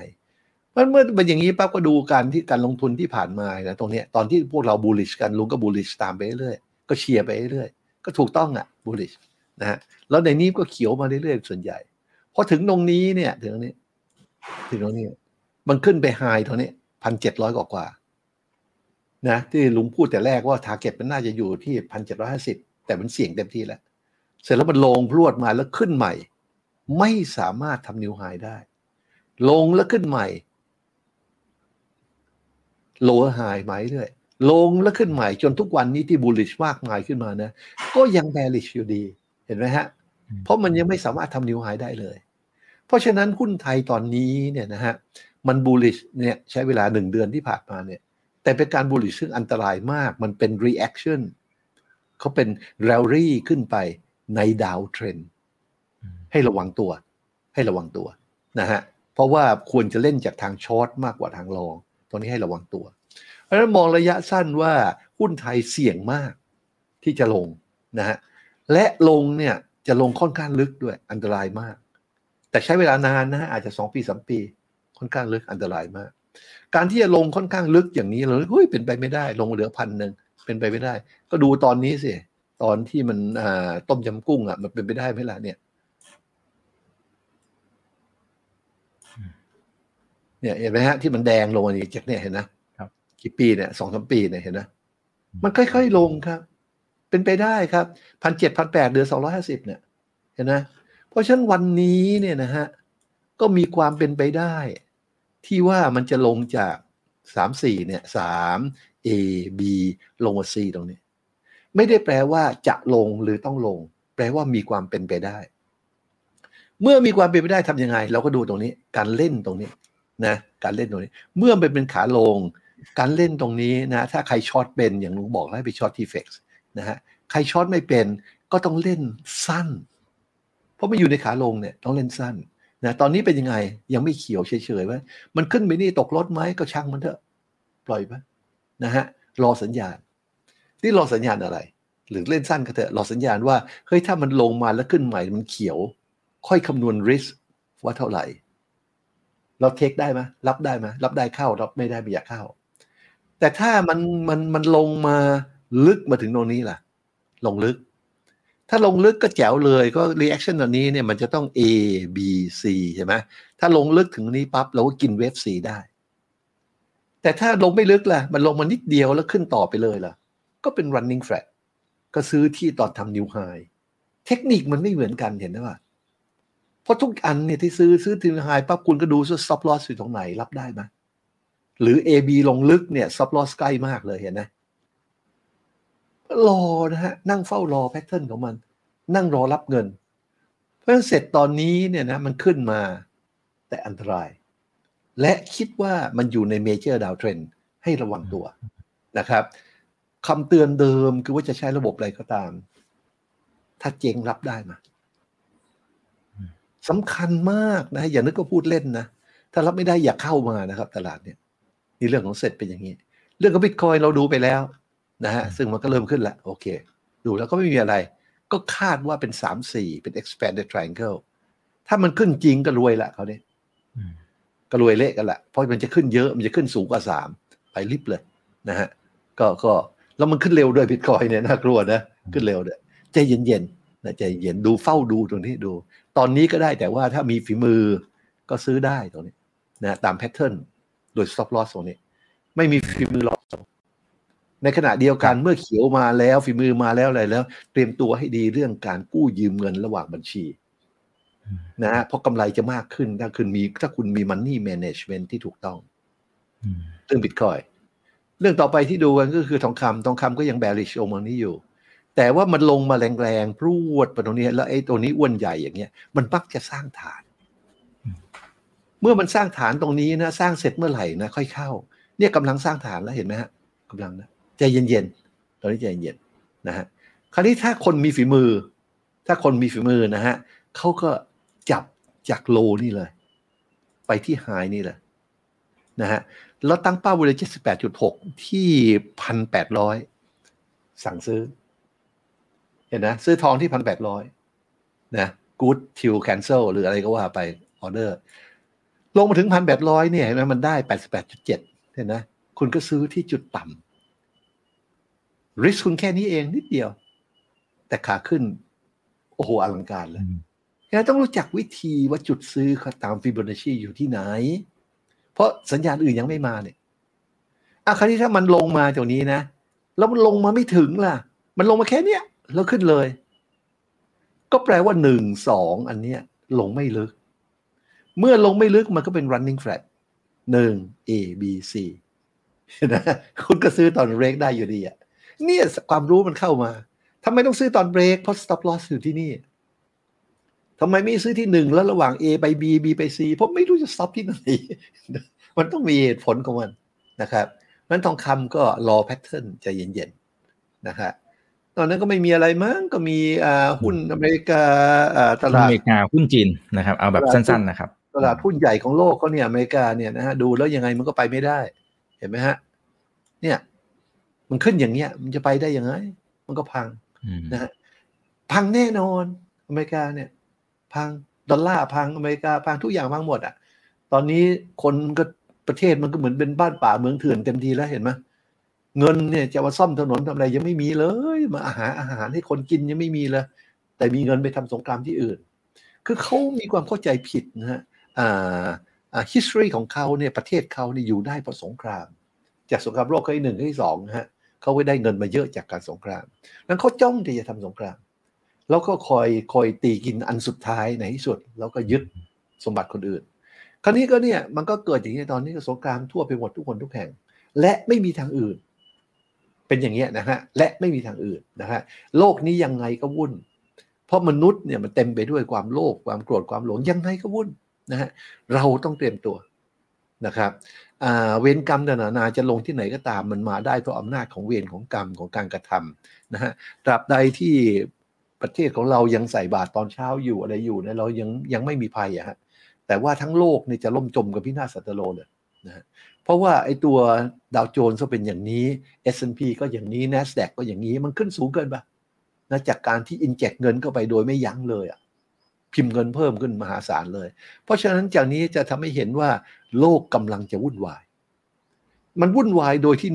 มันเมื่อเป็นอย่างนี้ปั๊บก็ดูการที่การลงทุนที่ผ่านมานะตรงนี้ตอนที่พวกเราบูลลิชกันลุงก็บูลลิชตามไปเรื่อยก็เชียร์ไปเรื่อยก็ถูกต้องอ่ะบูลลิชนะฮะแล้วในนี้ก็เขียวมาเรื่อยส่วนใหญ่พอถึงตรงนี้เนี่ยถึงตรงนี้มันขึ้นไปไฮตรงนี้1,700กว่านะที่ลุงพูดแต่แรกว่าทาร์เก็ตมันน่าจะอยู่ที่1,750แต่มันเสี่ยงเต็มที่แล้วเสร็จแล้วมันลงพรวดมาแล้วขึ้นใหม่ไม่สามารถทำนิวไฮได้ลงแล้วขึ้นใหม่โลว์ไฮไหมเรื่อยลงแล้วขึ้นใหม่จนทุกวันนี้ที่บูลลิชมากมายขึ้นมานะก็ยังแบริชอยู่ดีเห็นไหมฮะเพราะมันยังไม่สามารถทำนิวไฮได้เลยเพราะฉะนั้นหุ้นไทยตอนนี้เนี่ยนะฮะมันบูลลิชเนี่ยใช้เวลา1เดือนที่ผ่านมาเนี่ยแต่เป็นการบูลลิชซึ่งอันตรายมากมันเป็น reaction เขาเป็น rally ขึ้นไปในดาวเทรนด์ให้ระวังตัวนะฮะเพราะว่าควรจะเล่นจากทางช็อตมากกว่าทางลองตอนนี้ให้ระวังตัวเพราะฉะนั้นมองระยะสั้นว่าหุ้นไทยเสี่ยงมากที่จะลงนะฮะและลงเนี่ยจะลงค่อนข้างลึกด้วยอันตรายมากแต่ใช้เวลานานนะฮะอาจจะ2ปี3ปีค่อนข้างลึกอันตรายมากการที่จะลงค่อนข้างลึกอย่างนี้เราเฮ้ยเป็นไปไม่ได้ลงเหลือ1,000เป็นไปไม่ได้ก็ดูตอนนี้สิตอนที่มันต้มยำกุ้งอ่ะมันเป็นไปได้ไหมล่ะเนี่ยเห็นไหมฮะที่มันแดงลงอันนี้จากเนี่ยเห็นนะครับกี่ปีเนี่ย 2-3 ปีเนี่ยเห็นนะมันค่อยๆลงครับเป็นไปได้ครับ 1,700-1,800 เดือน250เนี่ยเห็นนะเพราะฉะนั้นวันนี้เนี่ยนะฮะก็มีความเป็นไปได้ที่ว่ามันจะลงจาก3-4เนี่ย3 A B ลงมา C ตรงนี้ไม่ได้แปลว่าจะลงหรือต้องลงแปลว่ามีความเป็นไปได้เมื่อมีความเป็นไปได้ทำยังไงเราก็ดูตรงนี้การเล่นตรงนี้นะการเล่นตรงนี้เมื่อมันเป็นขาลงการเล่นตรงนี้นะถ้าใครช็อตเป็นอย่างลุงบอกให้ไปช็อตทีเฟกซ์นะฮะใครช็อตไม่เป็นก็ต้องเล่นสั้นเพราะมันอยู่ในขาลงเนี่ยต้องเล่นสั้นนะตอนนี้เป็นยังไงยังไม่เขียวเฉยๆว่ามันขึ้นไปนี่ตกรถไหมก็ช่างมันเถอะปล่อยไปนะฮะรอสัญญาณนี่รอสัญญาณอะไรหรือเล่นสั้นก็เถอะรอสัญญาณว่าเฮ้ยถ้ามันลงมาแล้วขึ้นใหม่มันเขียวค่อยคำนวณ risk ว่าเท่าไหร่เราเทคได้ไหมรับได้ไหมรับได้เข้ารับไม่ได้ไม่อยากเข้าแต่ถ้ามันลงมาลึกมาถึงตรงนี้ล่ะลงลึกถ้าลงลึกก็แจ๋วเลยก็ reaction ตอนนี้เนี่ยมันจะต้อง A B C ใช่ไหมถ้าลงลึกถึงนี้ปั๊บเราก็กินเวฟ C ได้แต่ถ้าลงไม่ลึกล่ะมันลงมานิดเดียวแล้วขึ้นต่อไปเลยล่ะก็เป็น running flat ก็ซื้อที่ตอนทำ new high เทคนิคมันไม่เหมือนกันเห็นไหมว่าเพราะทุกอันเนี่ยที่ซื้อถึงไฮปั๊บคุณก็ดูว่า stop loss อยู่ตรงไหนรับได้ไหมหรือ AB ลงลึกเนี่ย stop loss ใกล้มากเลยเห็นไหมรอนะฮะนั่งเฝ้ารอแพทเทิร์นของมันนั่งรอรับเงินเพราะฉะนั้นเสร็จตอนนี้เนี่ยนะมันขึ้นมาแต่อันตรายและคิดว่ามันอยู่ในเมเจอร์ดาวเทรนด์ให้ระวังตัวนะครับคำเตือนเดิมคือว่าจะใช้ระบบอะไรก็ตามถ้าเจ๊งรับได้มาสำคัญมากนะอย่านึกว่าพูดเล่นนะถ้ารับไม่ได้อย่าเข้ามานะครับตลาดเนี่ยนี่เรื่องของเซตเป็นอย่างนี้เรื่องของ Bitcoin เราดูไปแล้วนะฮะซึ่งมันก็เริ่มขึ้นแล้วโอเคดูแล้วก็ไม่มีอะไรก็คาดว่าเป็น 3-4 เป็น expanded triangle ถ้ามันขึ้นจริงก็รวยละเขาเนี่ยก็รวยเละกันละเพราะมันจะขึ้นเยอะมันจะขึ้นสูงกว่า3ไปลิฟเลยนะฮะก็แล้วมันขึ้นเร็วด้วย Bitcoin เนี่ยน่ากลัวนะขึ้นเร็วเนี่ยใจเย็นๆนะใจเย็นดูเฝ้าดูตรงนี้ดูตอนนี้ก็ได้แต่ว่าถ้ามีฝีมือก็ซื้อได้ตรงนี้นะตามแพทเทิร์นโดย stop loss ตรงนี้ไม่มีฝีมือหรอกในขณะเดียวกันเมื่อเขียวมาแล้วฝีมือมาแล้วอะไรแล้วเตรียมตัวให้ดีเรื่องการกู้ยืมเงินระหว่างบัญชีนะฮะเพราะกำไรจะมากขึ้นถ้าคุณมี money management ที่ถูกต้องเรื่อง Bitcoin เรื่องต่อไปที่ดูกันก็คือทองคำก็ยัง bearish องค์นี้อยู่แต่ว่ามันลงมาแรงๆพรวดไปตรงนี้แล้วไอ้ตัวนี้อ้วนใหญ่อย่างเงี้ยมันมักจะสร้างฐานเมื่อมันสร้างฐานตรงนี้นะสร้างเสร็จเมื่อไหร่นะค่อยเข้า เนี่ยกำลังสร้างฐานแล้วเห็นไหมฮะกำลังนะใจเย็นๆตอนนี้ใจเย็นนะฮะคราวนี้ถ้าคนมีฝีมือนะฮะเขาก็จับจากโลนี่เลยไปที่ไฮนี่แหละนะฮะแล้วตั้งเป้าบริเวณ 78.6 ที่ 1,800 สั่งซื้อเห็นนะซื้อทองที่ 1,800 นะกู๊ดทิวแคนเซิลหรืออะไรก็ว่าไปออเดอร์ลงมาถึง 1,800 เนี่ยเห็นไหมมันได้ 88.7 เห็นนะคุณก็ซื้อที่จุดต่ำริสคุณแค่นี้เองนิดเดียวแต่ขาขึ้นโอ้โหอลังการเลยเราต้องรู้จักวิธีว่าจุดซื้อตามฟิโบนัชชีอยู่ที่ไหนเพราะสัญญาณอื่นยังไม่มาเนี่ยคราวนี้ถ้ามันลงมาตรงนี้นะแล้วมันลงมาไม่ถึงล่ะมันลงมาแค่เนี้ยแล้วขึ้นเลยก็แปลว่า 1-2 อันเนี้ยลงไม่ลึกเมื่อลงไม่ลึกมันก็เป็น running flat 1 A B C นะคุณก็ซื้อตอนเบรกได้อยู่ดีอ่ะเนี่ยความรู้มันเข้ามาทำไมต้องซื้อตอนเบรกเพราะ stop loss อยู่ที่นี่ทำไมไม่ซื้อที่หนึ่งแล้วระหว่าง A ไป B B ไป C เพราะไม่รู้จะซับที่ไหนมันต้องมีเหตุผลของมันนะครับนั้นทองคำก็รอแพทเทิร์นใจเย็นๆนะครับตอนนั้นก็ไม่มีอะไรมั้งก็มีหุ้นอเมริกาตลาดอเมริกาหุ้นจีนนะครับเอาแบบสั้นๆนะครับตลาดหุ้นใหญ่ของโลกเขาเนี่ยอเมริกาเนี่ยนะฮะดูแล้วยังไงมันก็ไปไม่ได้เห็นไหมฮะเนี่ยมันขึ้นอย่างเงี้ยมันจะไปได้ยังไงมันก็พังนะฮะพังแน่นอนอเมริกาเนี่ยพังดอลลาร์พังอเมริกาพังทุกอย่างพังหมดอ่ะตอนนี้คนก็ประเทศมันก็เหมือนเป็นบ้านป่าเมืองเถื่อนเต็มทีแล้วเห็นไหมเงินเนี่ยจะมาซ่อมถนนทำอะไรยังไม่มีเลยมาอาหารให้คนกินยังไม่มีเลยแต่มีเงินไปทำสงครามที่อื่นคือเขามีความเข้าใจผิดนะฮะhistory ของเขาเนี่ยประเทศเขาเนี่ยอยู่ได้เพราะสงครามจากสงครามโลกครั้งที่1ครั้งที่2นะฮะเขาไปได้เงินมาเยอะจากการสงครามนั้นเขาจ้องที่จะทำสงครามแล้วก็คอยตีกินอันสุดท้ายในที่สุดแล้วก็ยึดสมบัติคนอื่นคราวนี้ก็เนี่ยมันก็เกิดอย่างนี้ตอนนี้สงครามทั่วไปหมดทุกคนทุกแห่งและไม่มีทางอื่นเป็นอย่างเงี้ยนะฮะและไม่มีทางอื่นนะฮะโลกนี้ยังไงก็วุ่นเพราะมนุษย์เนี่ยมันเต็มไปด้วยความโลภความโกรธความหลงยังไงก็วุ่นนะฮะเราต้องเตรียมตัวนะครับเวรกรรมนานาจะลงที่ไหนก็ตามมันมาได้เพราะอำนาจของเวรของกรรมของการกระทำนะฮะตราบใดที่ประเทศของเรายังใส่บาตรตอนเช้าอยู่อะไรอยู่เนี่ยเรายังไม่มีภัยอะฮะแต่ว่าทั้งโลกเนี่ยจะล่มจมกับพินาศสันตโลเลยนะฮะเพราะว่าไอ้ตัวดาวโจนส์ก็เป็นอย่างนี้ S&P ก็อย่างนี้ NASDAQ ก็อย่างนี้มันขึ้นสูงเกินไปนะจากการที่อินเจกเงินเข้าไปโดยไม่ยั้งเลยอะพิมพ์เงินเพิ่มขึ้นมหาศาลเลยเพราะฉะนั้นจากนี้จะทำให้เห็นว่าโลกกำลังจะวุ่นวายมันวุ่นวายโดยที่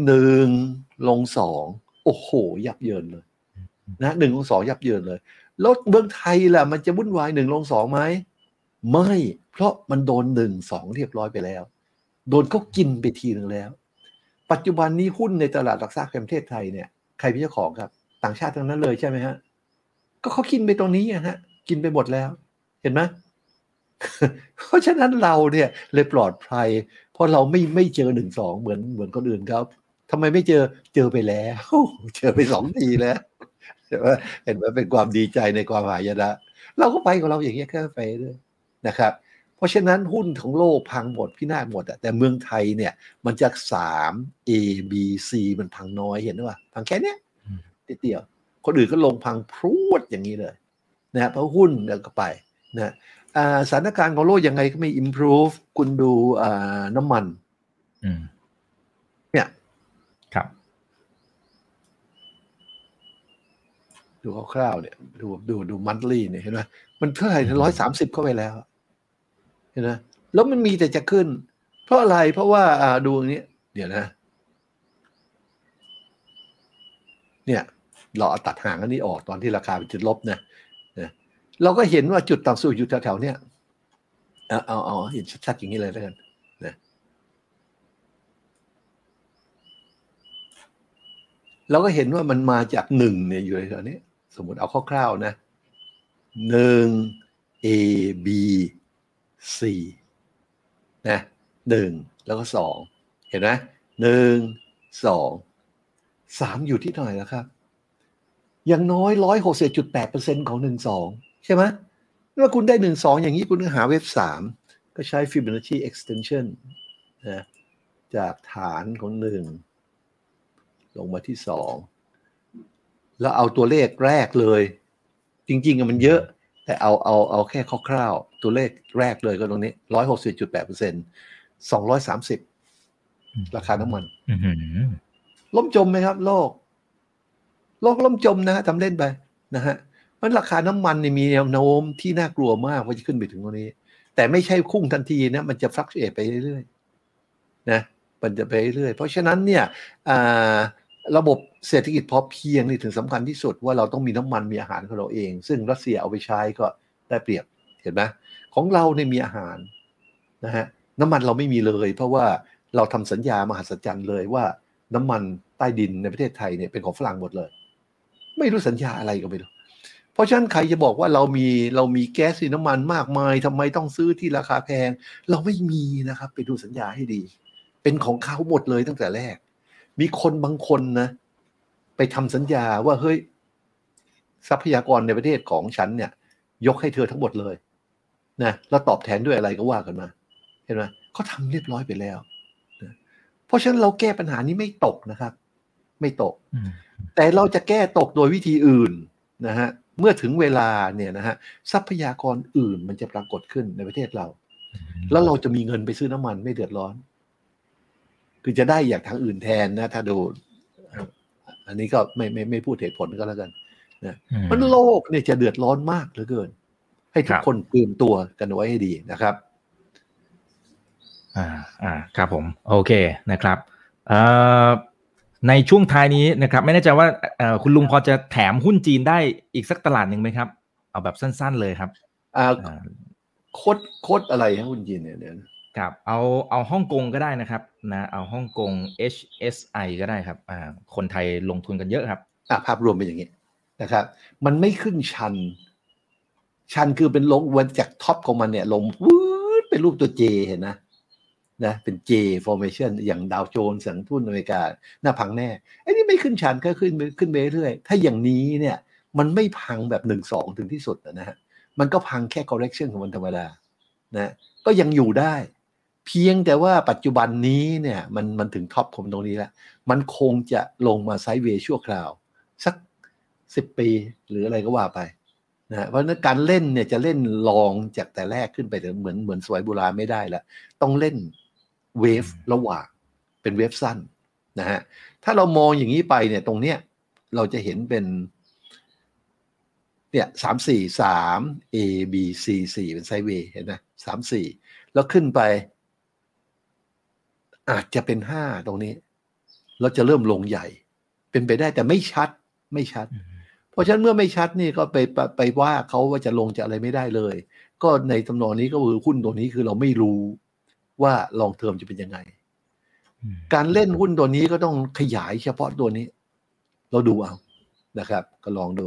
1ลง2โอ้โหยับเยินเลยนะ1ลง2ยับเยินเลยแล้วเมืองไทยล่ะมันจะวุ่นวาย1ลง2ไหมไม่เพราะมันโดน1 2เรียบร้อยไปแล้วโดนเขากินไปทีนึงแล้วปัจจุบันนี้หุ้นในตลาดหลักทรัพย์แห่งประเทศไทยเนี่ยใครเป็นเจ้าของครับต่างชาติทั้งนั้นเลยใช่ไหมฮะก็เขากินไปตรงนี้ฮะกินไปหมดแล้วเห็นไหม เพราะฉะนั้นเราเนี่ยเลยปลอดภัยเพราะเราไม่เจอ1 2เหมือนคนอื่นครับทำไมไม่เจอไปแล้วเจอไป2ทีแล้วเห็นว่าเป็นความดีใจในความหายนะเราก็ไปของเราอย่างเงี้ยแค่ไปด้วยนะครับเพราะฉะนั้นหุ้นของโลกพังหมดพินาศหมดแต่เมืองไทยเนี่ยมันจะ3 A B C มันพังน้อยเห็นไหมว่าพังแค่เนี้ยติดเดียวคนอื่นก็ลงพังพรวดอย่างนี้เลยนะเพราะหุ้นเนี่ยก็ไปนะสถานการณ์ของโลกยังไงก็ไม่ improve คุณดูน้ำมันเนี่ยครับดูคร่าวๆเนี่ยดูมันต์ลี่เนี่ยเห็นไหมมันเท่าไหร่130เข้าไปแล้วเห็นไหมแล้วมันมีแต่จะขึ้นเพราะอะไรเพราะว่าดูอย่างนี้เดี๋ยวนะเนี่ยเราเอาตัดห่างอันนี้ออกตอนที่ราคาเป็นจุดลบนะเราก็เห็นว่าจุดต่ำสุดอยู่แถวๆเนี่ยเอาเห็นชัดๆอย่างนี้เลยแล้วกันนะเราก็เห็นว่ามันมาจาก1เนี่ยอยู่ในแถวนี้สมมติเอาคร่าวๆนะ1 A B C นะ1แล้วก็2เห็นไหม1 2 3อยู่ที่เท่าไหร่แล้วครับอย่างน้อย 160.8% ของ 1-2 ใช่ไหมถ้าคุณได้ 1-2 อย่างนี้คุณก็หาเวฟ3ก็ใช้ Fibonacci extension นะ จากฐานของ1ลงมาที่2แล้วเอาตัวเลขแรกเลยจริงๆมันเยอะแต่เอาแค่คร่าวๆตัวเลขแรกเลยก็ตรงนี้ 160.8% 230ราคาน้ำมันล่มจมไหมครับโลกล่มจมนะฮะทำเล่นไปนะฮะมันราคาน้ำมันนี่มีแนวโน้มที่น่ากลัวมากว่าจะขึ้นไปถึงตรงนี้แต่ไม่ใช่พุ่งทันทีนะมันจะฟลักซ์เอทไปเรื่อยๆนะมันจะไปเรื่อยเพราะฉะนั้นเนี่ยระบบเศรษฐกิจพอเพียงนี่ถึงสำคัญที่สุดว่าเราต้องมีน้ำมันมีอาหารของเราเองซึ่งรัสเซียเอาไปใช้ก็ได้เปรียบเห็นไหมของเราเนี่ยมีอาหารนะฮะน้ำมันเราไม่มีเลยเพราะว่าเราทำสัญญามหัศจรรย์เลยว่าน้ำมันใต้ดินในประเทศไทยเนี่ยเป็นของฝรั่งหมดเลยไม่รู้สัญญาอะไรก็ไม่รู้เพราะฉะนั้นใครจะบอกว่าเรามีแก๊สน้ำมันมากมายทำไมต้องซื้อที่ราคาแพงเราไม่มีนะครับไปดูสัญญาให้ดีเป็นของเขาหมดเลยตั้งแต่แรกมีคนบางคนนะไปทำสัญญาว่าเฮ้ยทรัพยากรในประเทศของฉันเนี่ยยกให้เธอทั้งหมดเลยนะแล้วตอบแทนด้วยอะไรก็ว่ากันมาเห็นไหมเขาทำเรียบร้อยไปแล้วนะเพราะฉะนั้นเราแก้ปัญหานี้ไม่ตกนะครับไม่ตกแต่เราจะแก้ตกโดยวิธีอื่นนะฮะเมื่อถึงเวลาเนี่ยนะฮะทรัพยากรอื่นมันจะปรากฏขึ้นในประเทศเราแล้วเราจะมีเงินไปซื้อน้ำมันไม่เดือดร้อนคือจะได้อย่างทางอื่นแทนนะถ้าดูอันนี้ก็ไม่พูดเหตุผลก็แล้วกันนะมันโลกเนี่ยจะเดือดร้อนมากเหลือเกินให้ทุกคนเตรียมตัวกันไว้ให้ดีนะครับครับผมโอเคนะครับในช่วงท้ายนี้นะครับไม่แน่ใจว่าคุณลุงพอจะแถมหุ้นจีนได้อีกสักตลาดหนึ่งไหมครับเอาแบบสั้นๆเลยครับโคตรอะไรฮะหุ้นจีนเนี่ยเดี๋ยวครับเอาฮ่องกงก็ได้นะครับนะเอาฮ่องกง HSI ก็ได้ครับคนไทยลงทุนกันเยอะครับภาพรวมเป็นอย่างนี้นะครับมันไม่ขึ้นชันคือเป็นลงวันจากท็อปของมันเนี่ยลงวืดเป็นรูปตัว J เห็นนะเป็น J formation อย่างดาวโจนส์สังทุนอเมริกาหน้าพังแน่ไอ้นี่ไม่ขึ้นชันก็ขึ้นไปเรื่อยถ้าอย่างนี้เนี่ยมันไม่พังแบบ 1-2 ถึงที่สุดนะฮะมันก็พังแค่ correction ของมันธรรมดานะก็ยังอยู่ได้เพียงแต่ว่าปัจจุบันนี้เนี่ยมันถึงท็อปของตรงนี้แล้วมันคงจะลงมาไซด์เวย์ชั่วคราวสัก10ปีหรืออะไรก็ว่าไปนะเพราะฉะนั้นการเล่นเนี่ยจะเล่นลองจากแต่แรกขึ้นไปแต่เหมือนสวยโบราณไม่ได้แล้วต้องเล่นเวฟระหว่างเป็นเวฟสั้นนะฮะถ้าเรามองอย่างนี้ไปเนี่ยตรงเนี้ยเราจะเห็นเป็นเนี่ย3-4-3 A B C 4เป็นไซด์เวย์เห็นไหม 3-4 แล้วขึ้นไปอาจจะเป็น5ตรงนี้เราจะเริ่มลงใหญ่เป็นไปได้แต่ไม่ชัดเพราะฉะนั้นเมื่อไม่ชัดนี่ก็ไปว่าเขาว่าจะลงจะอะไรไม่ได้เลยก็ในตำนองนี้ก็คือหุ้นตัวนี้คือเราไม่รู้ว่าลองเทอมจะเป็นยังไงการเล่นหุ้นตัวนี้ก็ต้องขยายเฉพาะตัวนี้เราดูเอานะครับก็ลองดู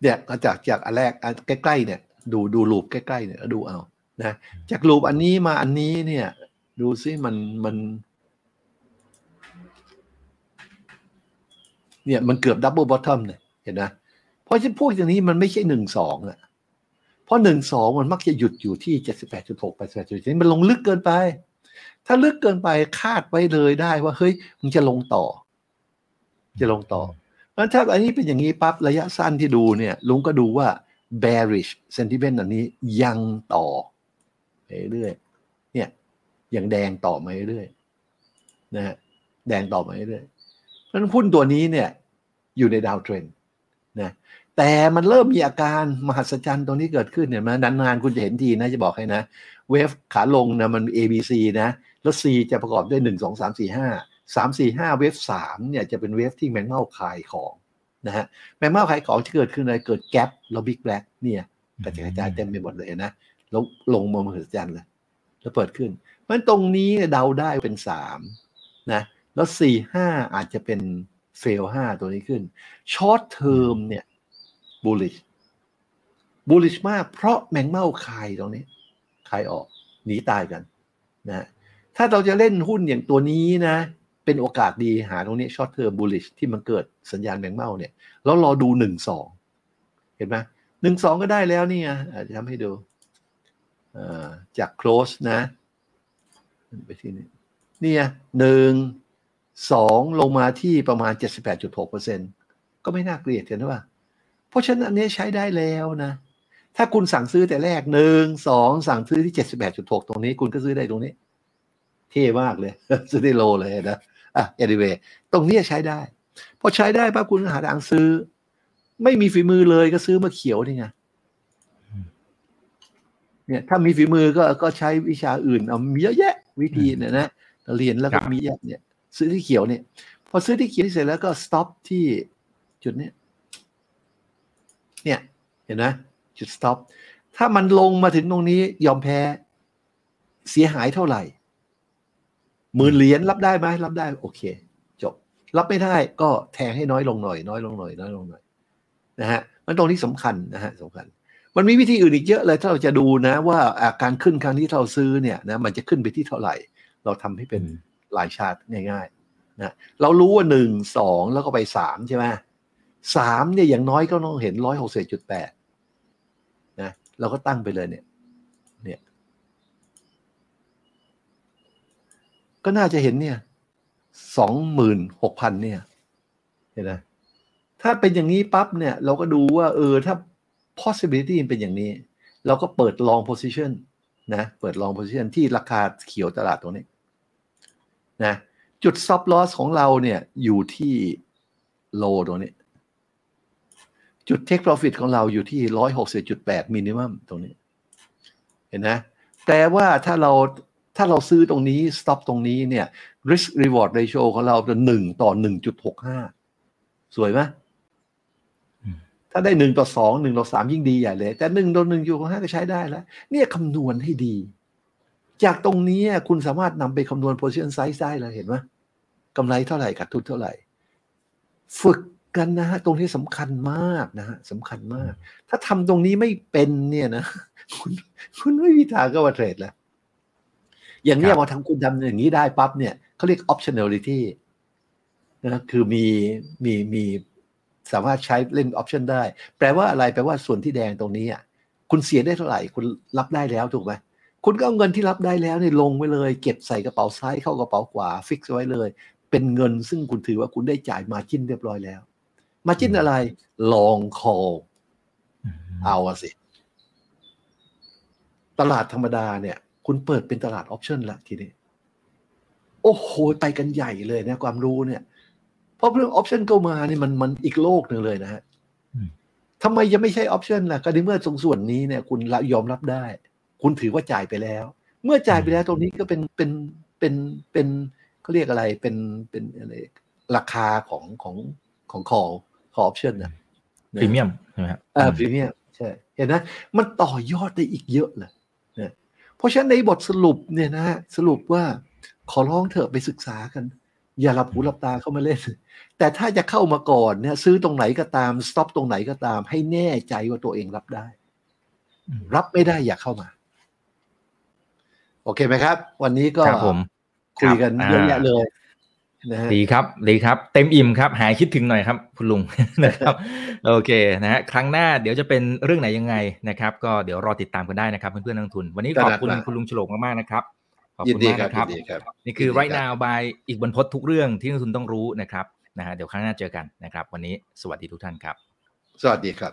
เดี๋ยวจากอันแรกใกล้ๆเนี่ยดูรูปใกล้ๆเนี่ยดูเอานะจากรูปอันนี้มาอันนี้เนี่ยดูซิมันเนี่ยมันเกือบดับเบิลบอททอมเลยเห็นนะเพราะฉะนั้นพวกอย่างนี้มันไม่ใช่ 1-2 อ่ะเพราะ 1-2 มันมักจะหยุดอยู่ที่ 78.6 88.7 มันลงลึกเกินไปถ้าลึกเกินไปคาดไว้เลยได้ว่าเฮ้ยมันจะลงต่องั้นถ้าอันนี้เป็นอย่างนี้ปั๊บระยะสั้นที่ดูเนี่ยลุงก็ดูว่าbearish sentiment อันนี้ยังต่อไปเรื่อยเนี่ยยังแดงต่อมาเรื่อยนะฮะแดงต่อมาเรื่อยเพราะฉะนั้นหุ้นตัวนี้เนี่ยอยู่ในดาวเทรนด์นะแต่มันเริ่มมีอาการมหัศจรรย์ตรงนี้เกิดขึ้นเนี่ยนานๆคุณจะเห็นทีนะจะบอกให้นะเวฟขาลงนะมัน ABC นะแล้ว C จะประกอบด้วย 1 2 3 4 5 3 4 5เวฟ3เนี่ยจะเป็นเวฟที่แมงเม่าขายของนะฮะแมงเม่าขายของที่เกิดขึ้นอะไรเกิดแก๊ปแล้วบิ๊กแบล็คเนี่ยกระจายเต็มไปหมดเลยนะแล้วลงมามหัศจรรย์เลยแล้วเปิดขึ้นเพราะฉะนั้นตรงนี้เดาได้เป็น3นะแล้ว 4-5 อาจจะเป็นเฟล5ตัวนี้ขึ้นช็อตเทอมเนี่ยบูลลิชมากเพราะแมงเม่าขายตรงนี้ขายออกหนีตายกันนะถ้าเราจะเล่นหุ้นอย่างตัวนี้นะเป็นโอกาสดีหาตรงนี้ช็อตเทอมบูลลิชที่มันเกิดสัญญาณแมงเม่าเนี่ยแล้วรอดู 1-2 เห็นไหม 1-2 ก็ได้แล้วนี่ไงจะทำให้ดู จาก close นะไปที่นี่เนี่ย1 2ลงมาที่ประมาณ 78.6% ก็ไม่น่าเกลียดเห็นป่ะเพราะฉะนั้นอันนี้ใช้ได้แล้วนะถ้าคุณสั่งซื้อแต่แรก1 2สั่งซื้อที่ 78.6 ตรงนี้คุณก็ซื้อได้ตรงนี้เท่มากเลยซื้อได้โลเลยนะอ่ะ anyway ตรงนี้ใช้ได้พอใช้ได้ปั๊บคุณหาทางซื้อไม่มีฝีมือเลยก็ซื้อมาเขียวนี่ไงเนี่ยถ้ามีฝีมือก็ใช้วิชาอื่นเอาเยอะแยะวิธีเนี่ยนะเรียนแล้วก็มีเยอะเนี่ยซื้อที่เขียวเนี่ยพอซื้อที่เขียวเสร็จแล้วก็ stop ที่จุดนี้เนี่ยเห็นนะจุด stop ถ้ามันลงมาถึงตรงนี้ยอมแพ้เสียหายเท่าไหร่10,000 เหรียญรับได้ไหมรับได้โอเคจบรับไม่ได้ก็แทงให้น้อยลงหน่อยน้อยลงหน่อยน้อยลงหน่อยนะฮะมันตรงนี้สำคัญนะฮะสำคัญมันมีวิธีอื่นอีกเยอะเลยถ้าเราจะดูนะว่าการขึ้นครั้งที่เราซื้อเนี่ยนะมันจะขึ้นไปที่เท่าไหร่เราทำให้เป็นลายชาร์ตง่ายๆนะเรารู้ว่า1 2แล้วก็ไป3ใช่ไหม3เนี่ยอย่างน้อยก็ต้องเห็น 161.8 นะเราก็ตั้งไปเลยเนี่ยก็น่าจะเห็นเนี่ย 26,000 เนี่ยเห็นไหมถ้าเป็นอย่างนี้ปั๊บเนี่ยเราก็ดูว่าถ้า possibility เป็นอย่างนี้เราก็เปิด long position นะเปิด long position ที่ราคาเขียวตลาดตรงนี้นะจุด stop loss ของเราเนี่ยอยู่ที่ low ตรงนี้จุด take profit ของเราอยู่ที่ 160.8 minimum ตรงนี้เห็นนะแต่ว่าถ้าเราซื้อตรงนี้ stop ตรงนี้เนี่ย risk reward ratio ของเราจะ1:1.65 สวยไหมถ้าได้1:2 1:3ยิ่งดีใหญ่เลยแต่1:1.5ก็ใช้ได้แล้วเนี่ยคำนวณให้ดีจากตรงนี้คุณสามารถนำไปคำนวณ position size ได้เลยเห็นไหมกำไรเท่าไหร่ขาดทุนเท่าไหร่ฝึกกันนะฮะตรงนี้สำคัญมากนะฮะสำคัญมากถ้าทำตรงนี้ไม่เป็นเนี่ยนะคุณไม่มีทางก็ว่าเทรดแล้วอย่างนี้พอทำคุณทำอย่างนี้ได้ปั๊บเนี่ยเขาเรียก optionality นะคือมีสามารถใช้เล่น option ได้แปลว่าอะไรแปลว่าส่วนที่แดงตรงนี้อ่ะคุณเสียได้เท่าไหร่คุณรับได้แล้วถูกไหมคุณก็เอาเงินที่รับได้แล้วเนี่ยลงไว้เลยเก็บใส่กระเป๋าซ้ายเข้ากระเป๋าขวาฟิกไว้เลยเป็นเงินซึ่งคุณถือว่าคุณได้จ่าย margin เรียบร้อยแล้ว margin อะไร long call เอาสิตลาดธรรมดาเนี่ยคุณเปิดเป็นตลาดออปชั่นละทีนี้โอ้โหไปกันใหญ่เลยนะความรู้เนี่ยเพราะเรื่องออปชั่นเข้ามาเนี่ยมันอีกโลกหนึ่งเลยนะฮะทำไมยังไม่ใช่ออปชั่นล่ะก็ในเมื่อตรงส่วนนี้เนี่ยคุณยอมรับได้คุณถือว่าจ่ายไปแล้วเมื่อจ่ายไปแล้วตรงนี้ก็เป็นเขาเรียกอะไรเป็นอะไรราคาของcall option นะพรีเมียมใช่ไหมครับพรีเมียมใช่เห็นนะมันต่อยอดได้อีกเยอะเลยเพราะฉะนั้นในบทสรุปเนี่ยนะสรุปว่าขอร้องเถอะไปศึกษากันอย่าหลับหูหลับตาเข้ามาเล่นแต่ถ้าจะเข้ามาก่อนเนี่ยซื้อตรงไหนก็ตาม stop ตรงไหนก็ตามให้แน่ใจว่าตัวเองรับได้รับไม่ได้อย่าเข้ามาโอเคไหมครับวันนี้ก็คุยกันเยอะแยะเลยดีครับดีครับเต็มอิ่มครับหายคิดถึงหน่อยครับคุณลุงนะครับโอเคนะฮะครั้งหน้าเดี๋ยวจะเป็นเรื่องไหนยังไงนะครับก็เดี๋ยวรอติดตามกันได้นะครับเพื่อนๆนักลงทุนวันนี้ขอบคุณคุณลุงโฉลกมากๆนะครับขอบคุณมากนะครับนี่คือ Right Now by อีกบรรพตทุกเรื่องที่นักลงทุนต้องรู้นะครับนะฮะเดี๋ยวครั้งหน้าเจอกันนะครับวันนี้สวัสดีทุกท่านครับสวัสดีครับ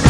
ับ